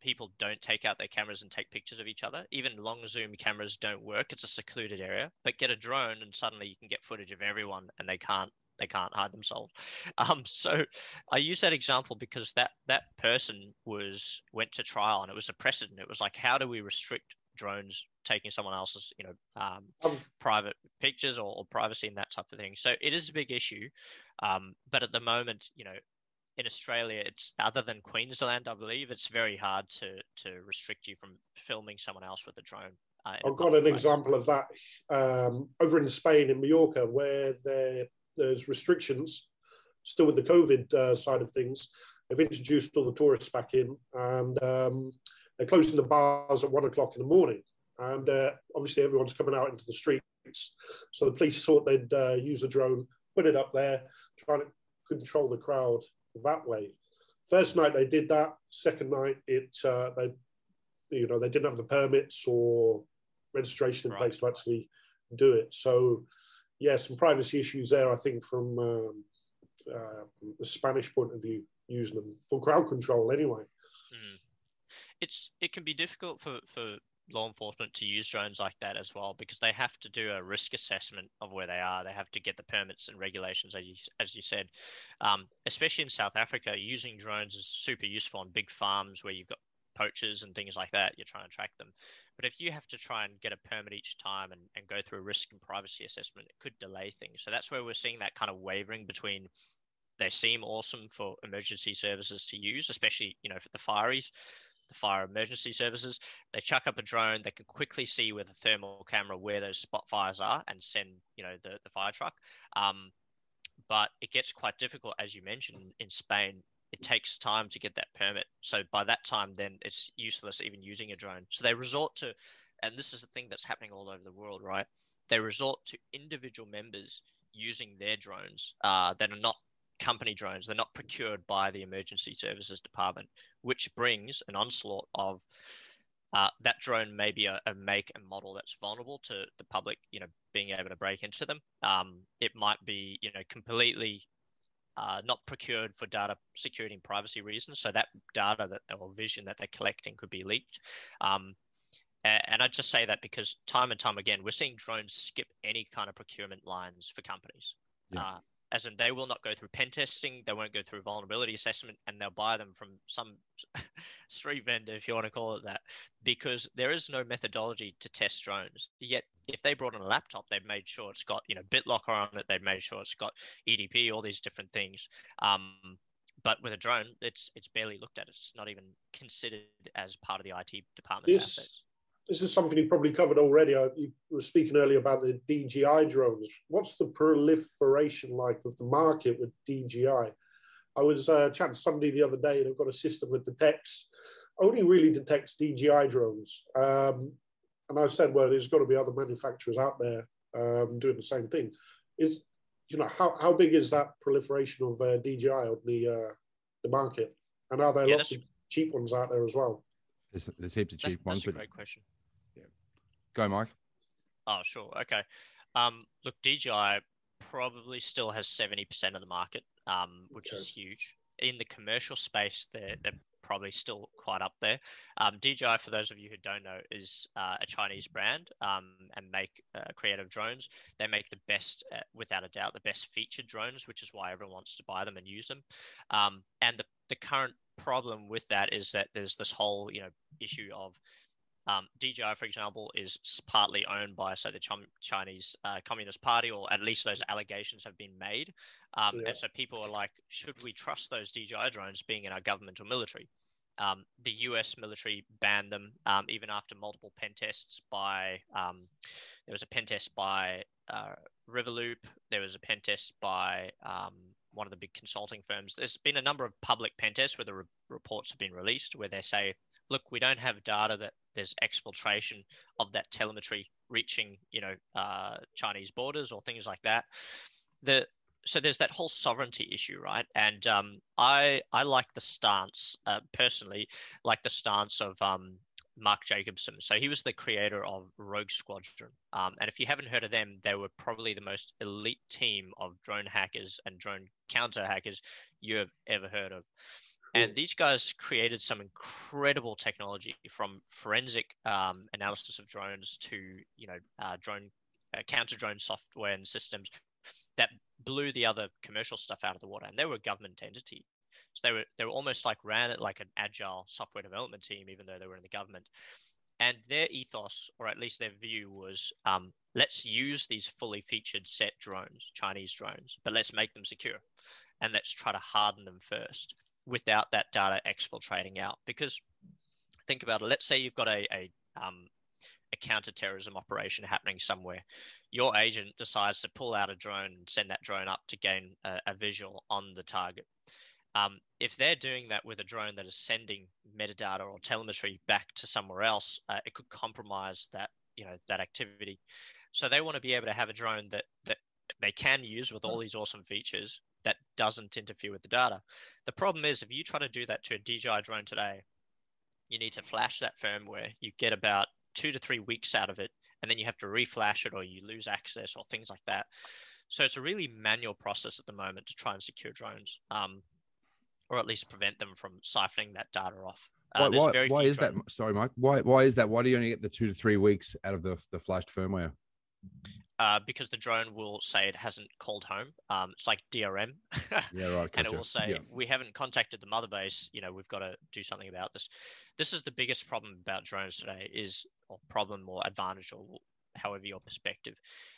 people don't take out their cameras and take pictures of each other. Even long zoom cameras don't work. It's a secluded area, but get a drone and suddenly you can get footage of everyone, and they can't, they can't hide themselves. Um, so I use that example because that, that person was, went to trial, and it was a precedent. It was like, how do we restrict drones taking someone else's, you know, um, private pictures or, or privacy and that type of thing. So it is a big issue. Um, but at the moment, you know, in Australia, it's other than Queensland, I believe, it's very hard to to restrict you from filming someone else with a drone. Uh, I've got an place. example of that um, over in Spain, in Mallorca, where there, there's restrictions still with the COVID uh, side of things. They've introduced all the tourists back in, and um, they're closing the bars at one o'clock in the morning. And uh, obviously everyone's coming out into the streets. So the police thought they'd uh, use a drone, put it up there, trying to control the crowd that way. First night they did that. Second night, it uh, they, you know, they didn't have the permits or registration in right. place to actually do it. So yeah, some privacy issues there, I think, from um, uh, the Spanish point of view, using them for crowd control anyway. Mm. It's it can be difficult for for law enforcement to use drones like that as well, because they have to do a risk assessment of where they are. They have to get the permits and regulations, as you, as you said. Um, especially in South Africa, using drones is super useful on big farms where you've got poachers and things like that. You're trying to track them. But if you have to try and get a permit each time and, and go through a risk and privacy assessment, it could delay things. So that's where we're seeing that kind of wavering between they seem awesome for emergency services to use, especially, you know, for the fireys, the fire emergency services. They chuck up a drone, they can quickly see with a thermal camera where those spot fires are and send, you know, the, the fire truck. Um, but it gets quite difficult, as you mentioned, in Spain. It takes time to get that permit. So by that time, then it's useless even using a drone. So they resort to, and this is the thing that's happening all over the world, right? They resort to individual members using their drones uh, that are not company drones. They're not procured by the emergency services department, which brings an onslaught of uh, that drone may be a, a make and model that's vulnerable to the public, you know, being able to break into them. Um, it might be, you know, completely uh, not procured for data security and privacy reasons. So that data that or vision that they're collecting could be leaked. Um, and, and I just say that because time and time again, we're seeing drones skip any kind of procurement lines for companies. Yeah. Uh, as in they will not go through pen testing, they won't go through vulnerability assessment, and they'll buy them from some street vendor, if you want to call it that, because there is no methodology to test drones. Yet, if they brought in a laptop, they've made sure it's got, you know, BitLocker on it, they've made sure it's got E D P, all these different things. Um, but with a drone, it's it's barely looked at. It's not even considered as part of the I T department's this, assets. This is something you probably covered already. I, you were speaking earlier about the D J I drones. What's the proliferation like of the market with D J I? I was uh, chatting to somebody the other day, and I've got a system that detects, only really detects D J I drones. Um, and I said, well, there's got to be other manufacturers out there um, doing the same thing. Is, you know, how, how big is that proliferation of uh, D J I on the, uh, the market? And are there yeah, lots of cheap ones out there as well? There's, there's heaps of cheap that's, ones. That's a great but... question. Yeah. Go, Mike. Oh, sure. Okay. Um, look, D J I probably still has seventy percent of the market, um, which okay. is huge. In the commercial space, they're, they're probably still quite up there. Um, D J I, for those of you who don't know, is uh, a Chinese brand um, and make uh, creative drones. They make the best, uh, without a doubt, the best featured drones, which is why everyone wants to buy them and use them. Um, and the, the current problem with that is that there's this whole, you know, issue of um, D J I, for example, is partly owned by, so the Ch Chinese uh, Communist Party, or at least those allegations have been made. Um, yeah. And so people are like, should we trust those D J I drones being in our government or military? Um, the U S military banned them, um, even after multiple pen tests by, um, there was a pen test by uh, Riverloop, there was a pen test by... Um, one of the big consulting firms. There's been a number of public pen tests where the re reports have been released, where they say, look, we don't have data that there's exfiltration of that telemetry reaching, you know, uh, Chinese borders or things like that. The, so there's that whole sovereignty issue, right? And um, I, I like the stance, uh, personally, like the stance of um, Mark Jacobson. So he was the creator of Rogue Squadron. Um, and if you haven't heard of them, they were probably the most elite team of drone hackers and drone counter hackers you have ever heard of. And these guys created some incredible technology, from forensic um, analysis of drones to, you know, uh, drone uh, counter drone software and systems that blew the other commercial stuff out of the water. And they were a government entity. So they were they were almost like ran it like an agile software development team, even though they were in the government. And their ethos, or at least their view, was um, let's use these fully featured set drones, Chinese drones, but let's make them secure. and let's try to harden them first without that data exfiltrating out. Because think about it, let's say you've got a, a, um, a counter-terrorism operation happening somewhere. Your agent decides to pull out a drone and send that drone up to gain a, a visual on the target. Um, if they're doing that with a drone that is sending metadata or telemetry back to somewhere else, uh, it could compromise that, you know, that activity. So they want to be able to have a drone that, that they can use with all these awesome features that doesn't interfere with the data. The problem is, if you try to do that to a D J I drone today, you need to flash that firmware. You get about two to three weeks out of it, and then you have to reflash it or you lose access or things like that. So it's a really manual process at the moment to try and secure drones, um, or at least prevent them from siphoning that data off. Uh, why why, very why is drones. that? Sorry, Mike. Why, why is that? Why do you only get the two to three weeks out of the, the flashed firmware? Uh, because the drone will say it hasn't called home. Um, it's like D R M. Yeah, right. And it will say, yeah, we haven't contacted the mother base. You know, we've got to do something about this. This is the biggest problem about drones today is, or problem or advantage or however your perspective.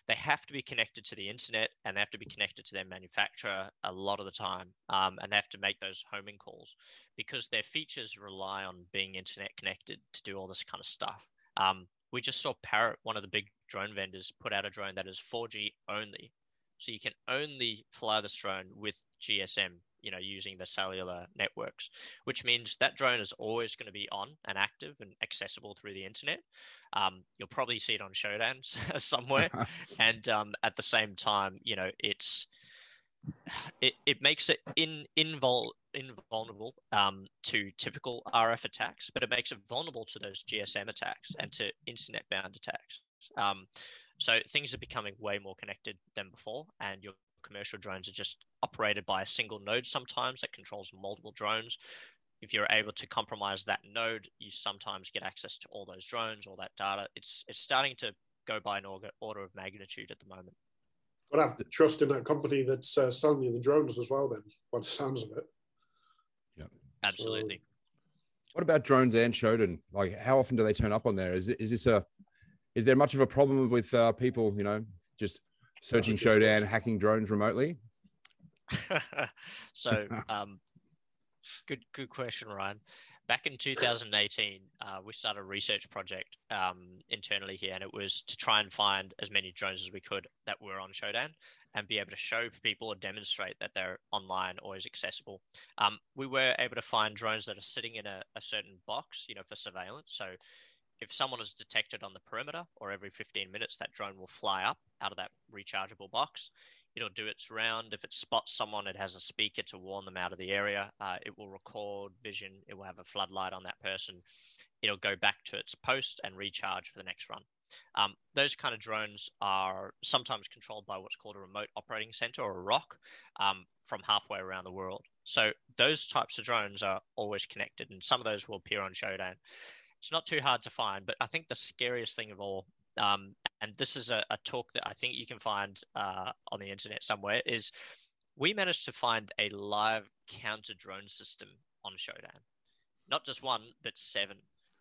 They have to be connected to the internet and they have to be connected to their manufacturer a lot of the time. Um, and they have to make those homing calls because their features rely on being internet connected to do all this kind of stuff. Um, we just saw Parrot, one of the big drone vendors, put out a drone that is four G only. So you can only fly this drone with G S M, you know, using the cellular networks, which means that drone is always going to be on and active and accessible through the internet. Um, you'll probably see it on Shodan somewhere. And um, at the same time, you know, it's it, it makes it in, invul, invulnerable um, to typical R F attacks, but it makes it vulnerable to those G S M attacks and to internet-bound attacks. Um, so things are becoming way more connected than before, and your commercial drones are just operated by a single node sometimes that controls multiple drones. If you're able to compromise that node, you sometimes get access to all those drones, all that data. It's it's starting to go by an order, order of magnitude at the moment. I'd have to trust in that company that's uh, selling you the drones as well, then, by the sounds of it. Yeah, absolutely. So, what about drones and Shodan? Like, how often do they turn up on there? Is is this a Is there much of a problem with uh, people, you know, just searching Shodan, hacking drones remotely? So, um, good, good question, Ryan. Back in two thousand eighteen, uh, we started a research project um, internally here, and it was to try and find as many drones as we could that were on Shodan and be able to show people or demonstrate that they're online, always accessible. Um, we were able to find drones that are sitting in a, a certain box, you know, for surveillance. So if someone is detected on the perimeter, or every fifteen minutes, that drone will fly up out of that rechargeable box. It'll do its round. If it spots someone, it has a speaker to warn them out of the area. Uh, it will record vision. It will have a floodlight on that person. It'll go back to its post and recharge for the next run. Um, those kind of drones are sometimes controlled by what's called a remote operating center, or a R O C, um, from halfway around the world. So those types of drones are always connected, and some of those will appear on Shodan. It's not too hard to find, but I think the scariest thing of all, um, and this is a, a talk that I think you can find uh, on the internet somewhere, is we managed to find a live counter-drone system on Shodan. Not just one, but seven,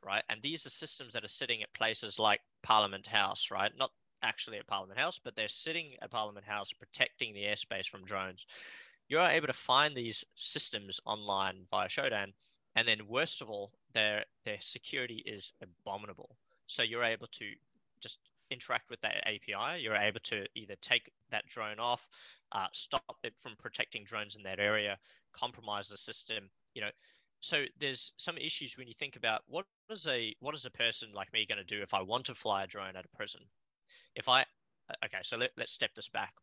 right? And these are systems that are sitting at places like Parliament House, right? Not actually at Parliament House, but they're sitting at Parliament House protecting the airspace from drones. You are able to find these systems online via Shodan, and then worst of all, Their, their security is abominable. So you're able to just interact with that A P I. You're able to either take that drone off, uh, stop it from protecting drones in that area, compromise the system. You know, so there's some issues when you think about what is a what is a person like me going to do if I want to fly a drone out of prison? If I okay, so let, let's step this back.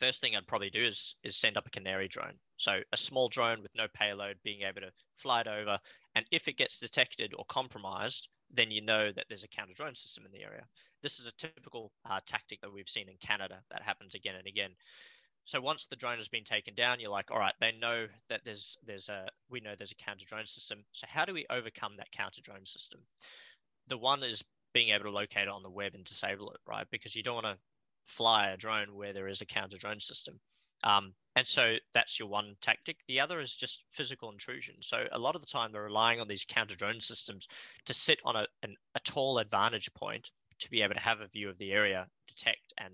First thing I'd probably do is is send up a canary drone. So a small drone with no payload, being able to fly it over. And if it gets detected or compromised, then you know that there's a counter-drone system in the area. This is a typical uh, tactic that we've seen in Canada that happens again and again. So once the drone has been taken down, you're like, all right, they know that there's there's a we know there's a counter-drone system. So how do we overcome that counter-drone system? The one is being able to locate it on the web and disable it, right? Because you don't want to fly a drone where there is a counter-drone system. Um, and so that's your one tactic. The other is just physical intrusion. So a lot of the time they're relying on these counter-drone systems to sit on a, an, a tall advantage point to be able to have a view of the area, detect and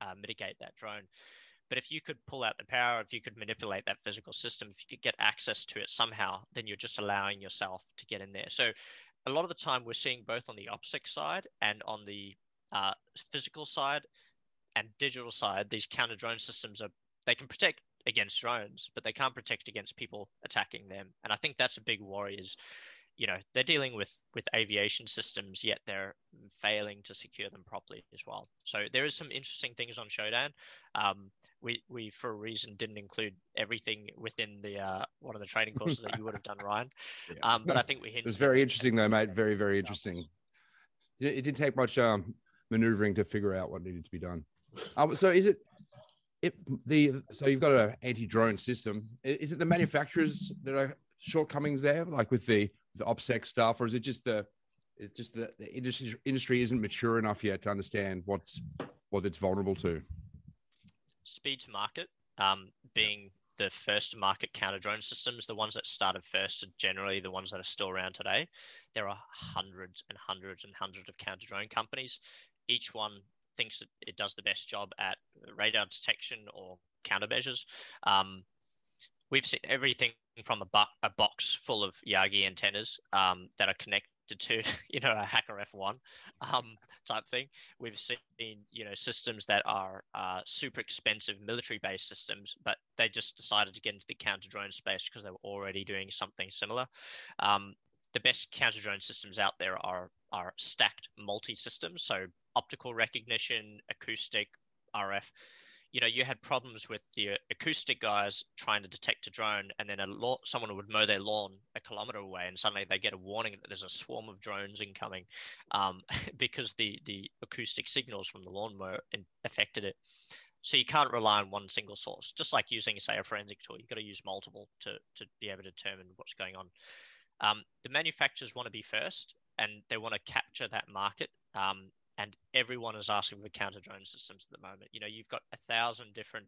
uh, mitigate that drone. But if you could pull out the power, if you could manipulate that physical system, if you could get access to it somehow, then you're just allowing yourself to get in there. So a lot of the time we're seeing both on the OPSEC side and on the uh, physical side and digital side, these counter drone systems are, they can protect against drones, but they can't protect against people attacking them. And I think that's a big worry is, you know, they're dealing with, with aviation systems, yet they're failing to secure them properly as well. So there is some interesting things on Shodan. Um, we, we, for a reason, didn't include everything within the uh, one of the training courses that you would have done, Ryan. Yeah. Um, but I think we hinted. It was very interesting though, mate. Very, very interesting. It didn't take much um, maneuvering to figure out what needed to be done. Um, so is it, it the, so you've got an anti-drone system. Is it the manufacturers that are shortcomings there, like with the, the OPSEC stuff, or is it just the it's just the, the industry industry isn't mature enough yet to understand what's what it's vulnerable to? Speed to market, um, being the first to market counter drone systems, the ones that started first are generally the ones that are still around today. There are hundreds and hundreds and hundreds of counter drone companies. Each one thinks that it does the best job at radar detection or countermeasures. Um, we've seen everything from a, bo a box full of Yagi antennas um, that are connected to, you know, a Hacker F one um, type thing. We've seen, you know, systems that are uh, super expensive military-based systems, but they just decided to get into the counter-drone space because they were already doing something similar. Um, the best counter-drone systems out there are, are stacked multi-systems, so optical recognition, acoustic, R F. You know, you had problems with the acoustic guys trying to detect a drone, and then a lot someone would mow their lawn a kilometer away, and suddenly they get a warning that there's a swarm of drones incoming, um, because the the acoustic signals from the lawnmower affected it. So you can't rely on one single source. Just like using, say, a forensic tool, you've got to use multiple to to be able to determine what's going on. Um, the manufacturers want to be first, and they want to capture that market. Um, And everyone is asking for counter drone systems at the moment. You know, you've got a thousand different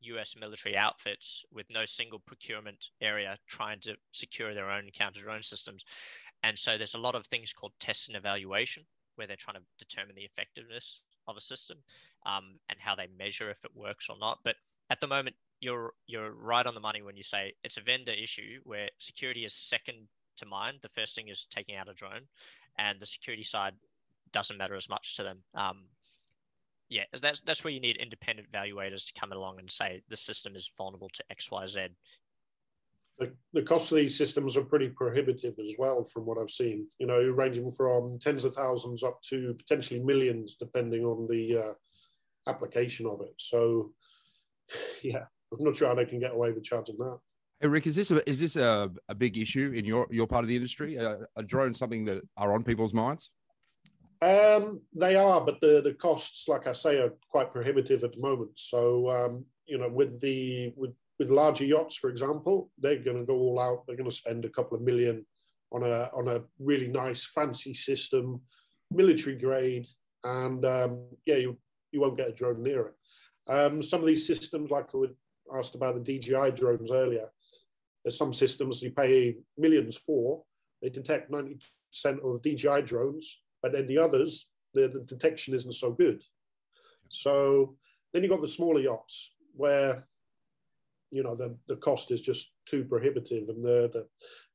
U S military outfits with no single procurement area trying to secure their own counter drone systems. And so there's a lot of things called test and evaluation where they're trying to determine the effectiveness of a system um, and how they measure if it works or not. But at the moment, you're you're right on the money when you say it's a vendor issue where security is second to mind. The first thing is taking out a drone, and the security side doesn't matter as much to them. Um, yeah, that's that's where you need independent evaluators to come along and say the system is vulnerable to X, Y, Z. The, the cost of these systems are pretty prohibitive as well, from what I've seen. You know, ranging from tens of thousands up to potentially millions, depending on the uh, application of it. So, yeah, I'm not sure how they can get away with charging that. Hey Rick, is this a, is this a, a big issue in your your part of the industry? A, a drone something that are on people's minds? Um, they are, but the, the costs, like I say, are quite prohibitive at the moment. So, um, you know, with the with, with larger yachts, for example, they're going to go all out. They're going to spend a couple of million on a on a really nice, fancy system, military grade, and um, yeah, you you won't get a drone near it. Um, some of these systems, like I would asked about the D J I drones earlier, there's some systems you pay millions for. They detect ninety percent of D J I drones. But then the others, the, the detection isn't so good. So then you've got the smaller yachts where, you know, the, the cost is just too prohibitive, and the, the,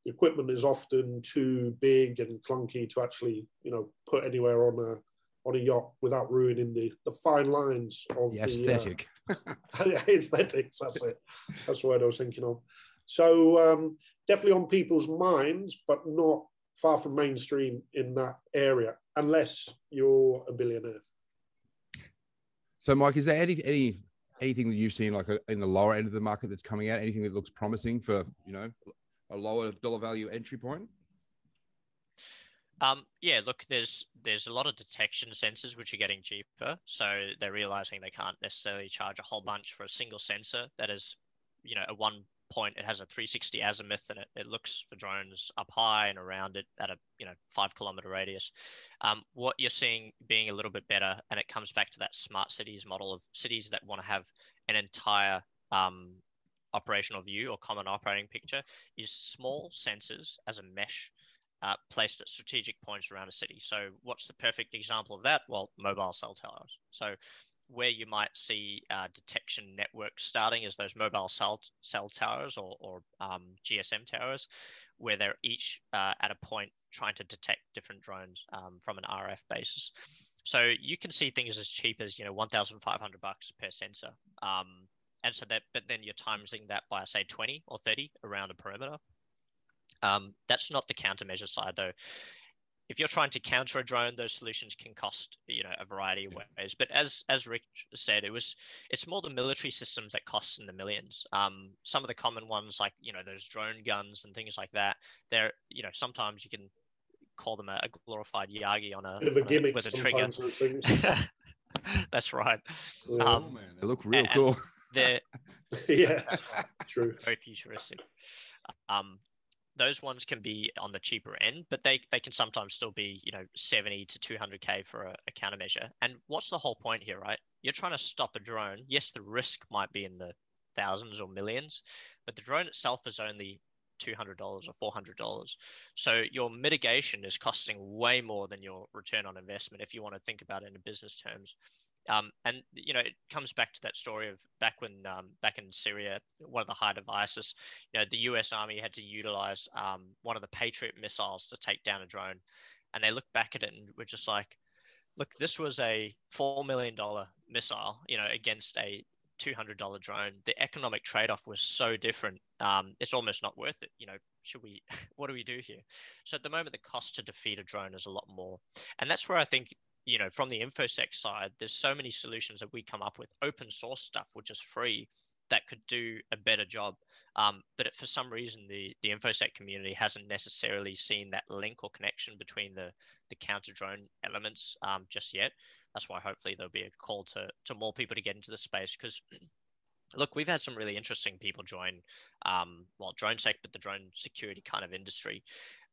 the equipment is often too big and clunky to actually, you know, put anywhere on a on a yacht without ruining the, the fine lines of the, the aesthetic. Uh, aesthetics, that's it. That's the word I was thinking of. So um, definitely on people's minds, but not far from mainstream in that area, unless you're a billionaire. So Mike, is there any, any anything that you've seen like a, in the lower end of the market that's coming out, anything that looks promising for, you know, a lower dollar value entry point? Um, yeah, look, there's there's a lot of detection sensors which are getting cheaper. So they're realizing they can't necessarily charge a whole bunch for a single sensor that is, you know, a one point, it has a three sixty azimuth, and it, it looks for drones up high and around it at a, you know, five kilometer radius. Um, what you're seeing being a little bit better, and it comes back to that smart cities model of cities that want to have an entire um, operational view or common operating picture, is small sensors as a mesh uh, placed at strategic points around a city. So what's the perfect example of that? Well, mobile cell towers. So where you might see uh, detection networks starting is those mobile cell, cell towers or, or um, G S M towers, where they're each uh, at a point trying to detect different drones um, from an R F basis. So you can see things as cheap as, you know, one thousand five hundred bucks per sensor. Um, and so that, but then you're timesing that by, say, twenty or thirty around a perimeter. Um, that's not the countermeasure side, though. If you're trying to counter a drone, those solutions can cost, you know, a variety of ways. But as as Rick said, it was it's more the military systems that costs in the millions. Um, some of the common ones, like, you know, those drone guns and things like that, they're, you know, sometimes you can call them a, a glorified Yagi on a, a, on a with a trigger. That's right. Yeah. Um, oh, man, they look real and, cool. And yeah, that's right. True. Very futuristic. Um, Those ones can be on the cheaper end, but they, they can sometimes still be, you know, seventy to two hundred K for a, a countermeasure. And what's the whole point here, right? You're trying to stop a drone. Yes, the risk might be in the thousands or millions, but the drone itself is only two hundred dollars or four hundred dollars. So your mitigation is costing way more than your return on investment, if you want to think about it in business terms. Um, and, you know, it comes back to that story of back when, um, back in Syria, one of the height of ISIS, you know, the U S Army had to utilize um, one of the Patriot missiles to take down a drone. And they looked back at it and were just like, look, this was a four million dollar missile, you know, against a two hundred dollar drone. The economic trade-off was so different. Um, it's almost not worth it. You know, should we, what do we do here? So at the moment, the cost to defeat a drone is a lot more. And that's where I think, you know, from the InfoSec side, there's so many solutions that we come up with, open source stuff, which is free, that could do a better job. Um, but it, for some reason, the, the InfoSec community hasn't necessarily seen that link or connection between the, the counter-drone elements um, just yet. That's why hopefully there'll be a call to, to more people to get into the space, because look, we've had some really interesting people join, um, well, DroneSec, but the drone security kind of industry.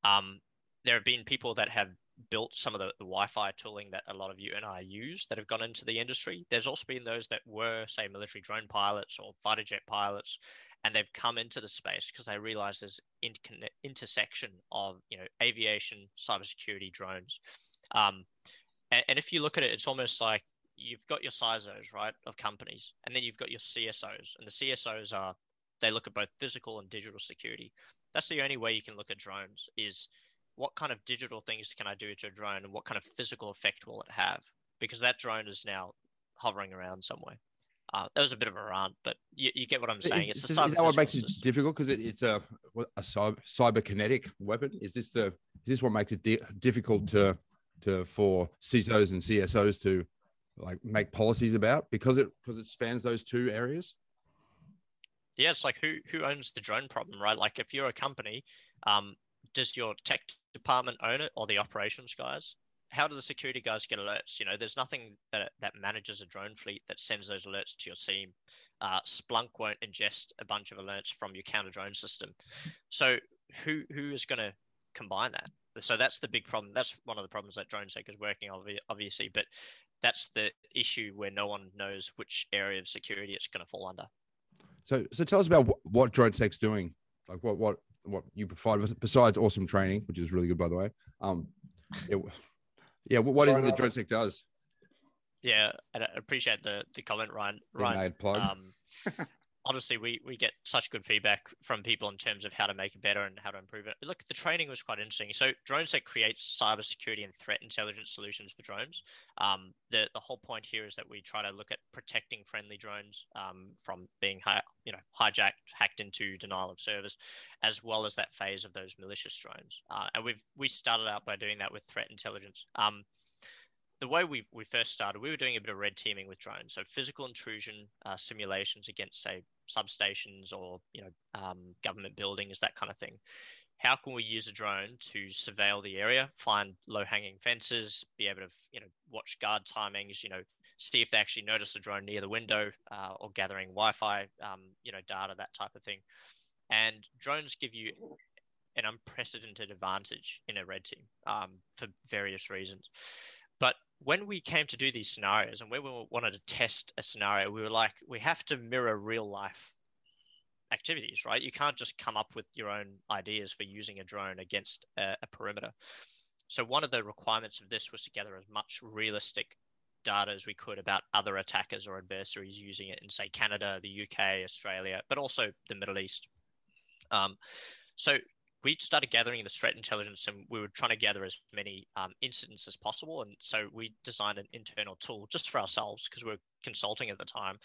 Um, there have been people that have built some of the, the Wi-Fi tooling that a lot of you and I use that have gone into the industry. There's also been those that were, say, military drone pilots or fighter jet pilots, and they've come into the space because they realize there's inter- intersection of, you know, aviation, cybersecurity, drones. Um, and, and if you look at it, it's almost like you've got your C I S Os, right, of companies, and then you've got your C S Os, and the C S Os are, they look at both physical and digital security. That's the only way you can look at drones is, what kind of digital things can I do to a drone and what kind of physical effect will it have? Because that drone is now hovering around somewhere. Uh, that was a bit of a rant, but you, you get what I'm saying. Is, it's is, a cyber is that what makes system. It difficult? Because it, it's a, a cyber, cyberkinetic weapon. Is this the, is this what makes it di- difficult to, to, for C I S Os and C S Os to like make policies about because it, because it spans those two areas? Yeah. It's like who, who owns the drone problem, right? Like if you're a company, um, does your tech department own it or the operations guys? How do the security guys get alerts? You know, there's nothing that, that manages a drone fleet that sends those alerts to your team. Uh, Splunk won't ingest a bunch of alerts from your counter drone system. So who who is going to combine that? So that's the big problem. That's one of the problems that DroneSec is working on, obviously, but that's the issue where no one knows which area of security it's going to fall under. So so tell us about what, what DroneSec's doing. Like what what what you provide besides awesome training, which is really good, by the way. Um, it, yeah, what Sorry, is it that DroneSec does? Yeah, and I appreciate the, the comment, Ryan. Ryan, um, honestly, we, we get such good feedback from people in terms of how to make it better and how to improve it. Look, the training was quite interesting. So DroneSec creates cybersecurity and threat intelligence solutions for drones. Um, the, the whole point here is that we try to look at protecting friendly drones um, from being hi- you know, hijacked, hacked into, denial of service, as well as that phase of those malicious drones. Uh, and we've we started out by doing that with threat intelligence. Um, The way we we first started, we were doing a bit of red teaming with drones, so physical intrusion uh, simulations against, say, substations or you know um, government buildings, that kind of thing. How can we use a drone to surveil the area, find low-hanging fences, be able to you know watch guard timings, you know, see if they actually notice the drone near the window uh, or gathering Wi-Fi, um, you know, data, that type of thing. And drones give you an unprecedented advantage in a red team um, for various reasons. But when we came to do these scenarios and when we wanted to test a scenario, we were like, we have to mirror real life activities, right? You can't just come up with your own ideas for using a drone against a, a perimeter. So one of the requirements of this was to gather as much realistic data as we could about other attackers or adversaries using it in, say, Canada, the U K, Australia, but also the Middle East. Um, so we started gathering the threat intelligence, and we were trying to gather as many um, incidents as possible. And so we designed an internal tool just for ourselves because we were consulting at the time.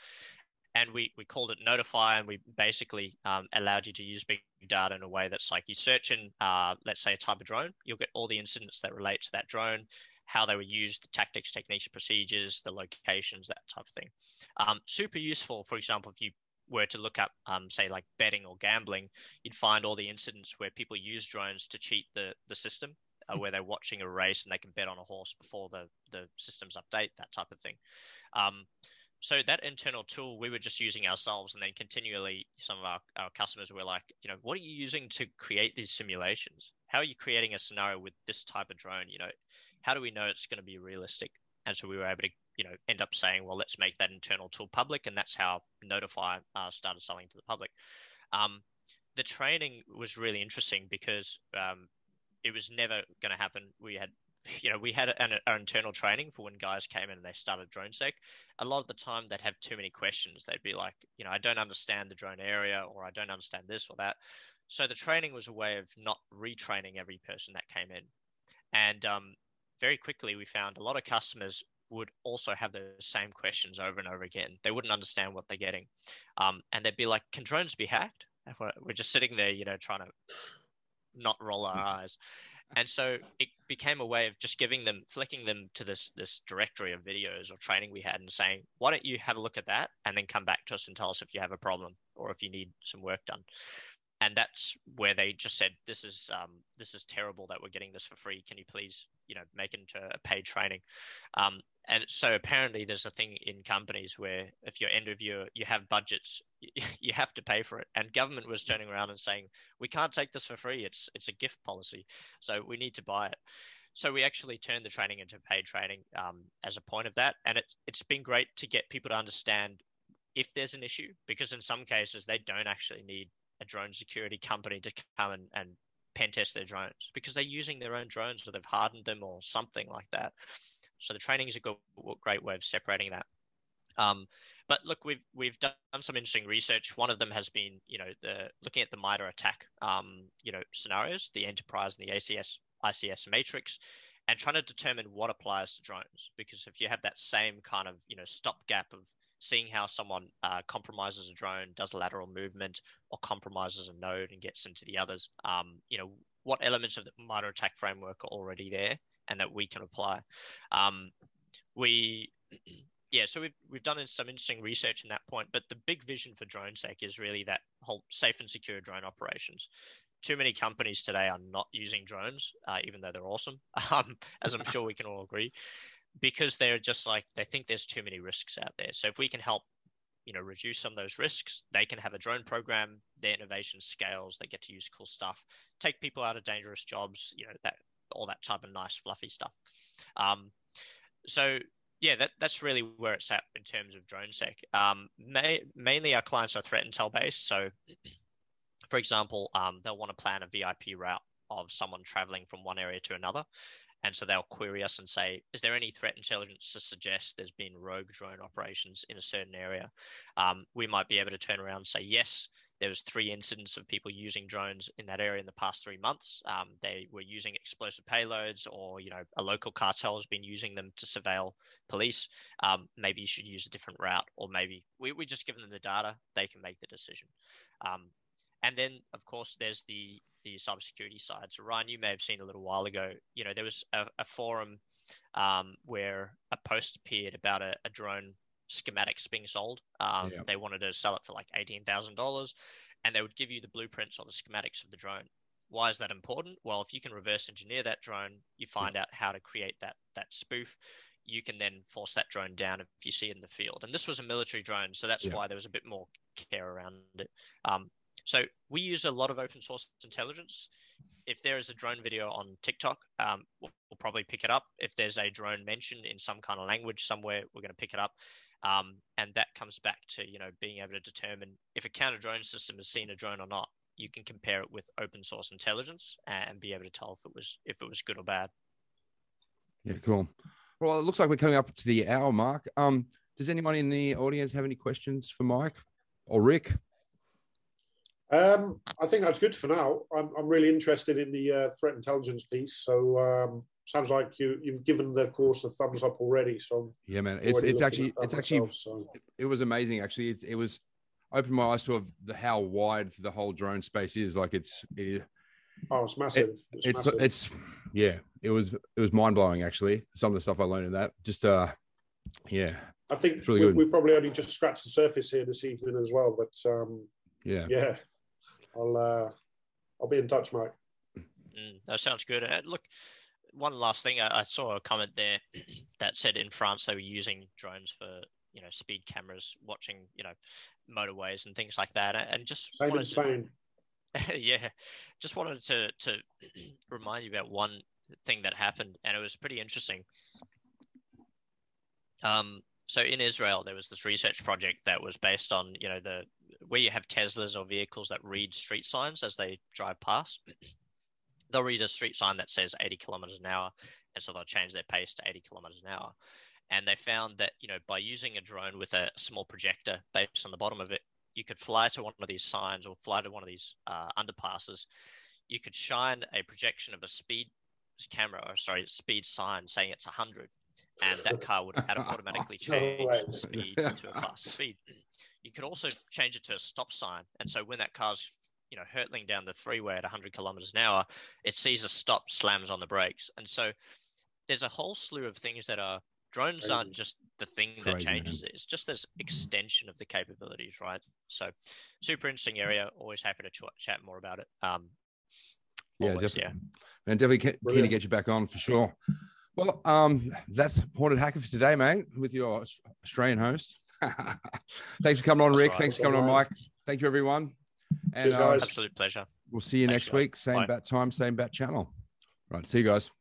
And we, we called it Notify, and we basically um, allowed you to use big data in a way that's like you search in, uh, let's say, a type of drone. You'll get all the incidents that relate to that drone, how they were used, the tactics, techniques, procedures, the locations, that type of thing. Um, super useful, for example, if you were to look up, um, say, like betting or gambling, you'd find all the incidents where people use drones to cheat the, the system, uh, where they're watching a race and they can bet on a horse before the, the systems update, that type of thing. Um, So that internal tool, we were just using ourselves, and then continually some of our, our customers were like, you know, what are you using to create these simulations? How are you creating a scenario with this type of drone? You know, how do we know it's going to be realistic? And so we were able to, you know, end up saying, well, let's make that internal tool public. And that's how Notify uh, started selling to the public. Um, the training was really interesting because um, it was never going to happen. We had You know, we had an, our internal training for when guys came in and they started DroneSec. A lot of the time they'd have too many questions. They'd be like, you know, I don't understand the drone area, or I don't understand this or that. So the training was a way of not retraining every person that came in. And um, very quickly we found a lot of customers would also have the same questions over and over again. They wouldn't understand what they're getting. Um, and they'd be like, can drones be hacked? We're just sitting there, you know, trying to not roll our eyes. And so it became a way of just giving them, flicking them to this this directory of videos or training we had and saying, why don't you have a look at that and then come back to us and tell us if you have a problem or if you need some work done. And that's where they just said, this is um, this is terrible that we're getting this for free. Can you please, you know, make it into a paid training? Um, and so apparently there's a thing in companies where if you're end of year, you have budgets, you have to pay for it. And government was turning around and saying, we can't take this for free. It's it's a gift policy. So we need to buy it. So we actually turned the training into paid training um, as a point of that. And it, it's been great to get people to understand if there's an issue, because in some cases they don't actually need a drone security company to come and, and pen test their drones because they're using their own drones or they've hardened them or something like that. So the training is a good, great way of separating that. Um, but look, we've we've done some interesting research. One of them has been, you know, the looking at the MITRE attack, um, you know, scenarios, the enterprise and the I C S matrix, and trying to determine what applies to drones. Because if you have that same kind of, you know, stopgap of seeing how someone uh, compromises a drone, does lateral movement, or compromises a node and gets into the others, um, you know, what elements of the MITRE attack framework are already there and that we can apply. Um, we, yeah, so we've, we've done some interesting research in that point, but the big vision for DroneSec is really that whole safe and secure drone operations. Too many companies today are not using drones, uh, even though they're awesome, um, as I'm sure we can all agree, because they're just like, they think there's too many risks out there. So if we can help, you know, reduce some of those risks, they can have a drone program, their innovation scales, they get to use cool stuff, take people out of dangerous jobs, you know, that all that type of nice fluffy stuff. Um, so yeah, that, that's really where it's at in terms of DroneSec. Um, may, mainly our clients are threat intel based. So for example, um, they'll want to plan a V I P route of someone traveling from one area to another. And so they'll query us and say, is there any threat intelligence to suggest there's been rogue drone operations in a certain area? Um, we might be able to turn around and say, yes, there was three incidents of people using drones in that area in the past three months. Um, they were using explosive payloads, or, you know, a local cartel has been using them to surveil police. Um, maybe you should use a different route, or maybe we, we just give them the data. They can make the decision. Um, and then, of course, there's the the cybersecurity side. So Ryan, you may have seen a little while ago, you know, there was a, a forum um, where a post appeared about a, a drone schematics being sold. Um, yeah. They wanted to sell it for like eighteen thousand dollars, and they would give you the blueprints or the schematics of the drone. Why is that important? Well, if you can reverse engineer that drone, you find out how to create that, that spoof. You can then force that drone down if you see it in the field. And this was a military drone. So that's yeah. why there was a bit more care around it. Um, So we use a lot of open source intelligence. If there is a drone video on TikTok, um, we'll, we'll probably pick it up. If there's a drone mention in some kind of language somewhere, we're going to pick it up. Um, and that comes back to, you know, being able to determine if a counter drone system has seen a drone or not. You can compare it with open source intelligence and be able to tell if it was if it was good or bad. Yeah, cool. Well, it looks like we're coming up to the hour mark. Um, does anyone in the audience have any questions for Mike or Rick? Um, I think that's good for now. I'm, I'm really interested in the uh, threat intelligence piece. So um, sounds like you, you've given the course a thumbs up already. So yeah, man, it's, it's actually, it's myself, actually, so. it, it was amazing. Actually, it, it was opened my eyes to a, the, how wide the whole drone space is. Like it's, it, oh, it's massive. It, it's, it's, massive. it's, yeah, it was, it was mind blowing actually. Some of the stuff I learned in that just, uh, yeah. I think really we, we probably only just scratched the surface here this evening as well, but um, yeah, yeah. I'll, uh, I'll be in touch, Mike. Mm, that sounds good. Uh, look, one last thing. I, I saw a comment there that said in France they were using drones for, you know, speed cameras, watching, you know, motorways and things like that. And just Same wanted to, yeah, just wanted to, to remind you about one thing that happened, and it was pretty interesting. Um, so in Israel, there was this research project that was based on, you know, the where you have Teslas or vehicles that read street signs as they drive past. They'll read a street sign that says eighty kilometers an hour. And so they'll change their pace to eighty kilometers an hour. And they found that, you know, by using a drone with a small projector based on the bottom of it, you could fly to one of these signs or fly to one of these uh, underpasses. You could shine a projection of a speed camera, or sorry, speed sign saying it's one hundred. And that car would automatically change the speed to a faster speed. You could also change it to a stop sign. And so when that car's, you know, hurtling down the freeway at one hundred kilometers an hour, it sees a stop, slams on the brakes. And so there's a whole slew of things that are, drones aren't just the thing that Crazy, changes it. It's just this extension of the capabilities, right? So super interesting area. Always happy to ch chat more about it. Um, always, yeah, definitely. Yeah. And definitely keen Brilliant. to get you back on for sure. Well, um, that's Hornet Hacker for today, mate, with your Australian host. Thanks for coming on, Rick. Right. Thanks for coming on, Mike. Thank you, everyone. And, uh, absolute pleasure. We'll see you Thanks, next guys. week. Same Bye. bat time, same bat channel. Right. See you guys.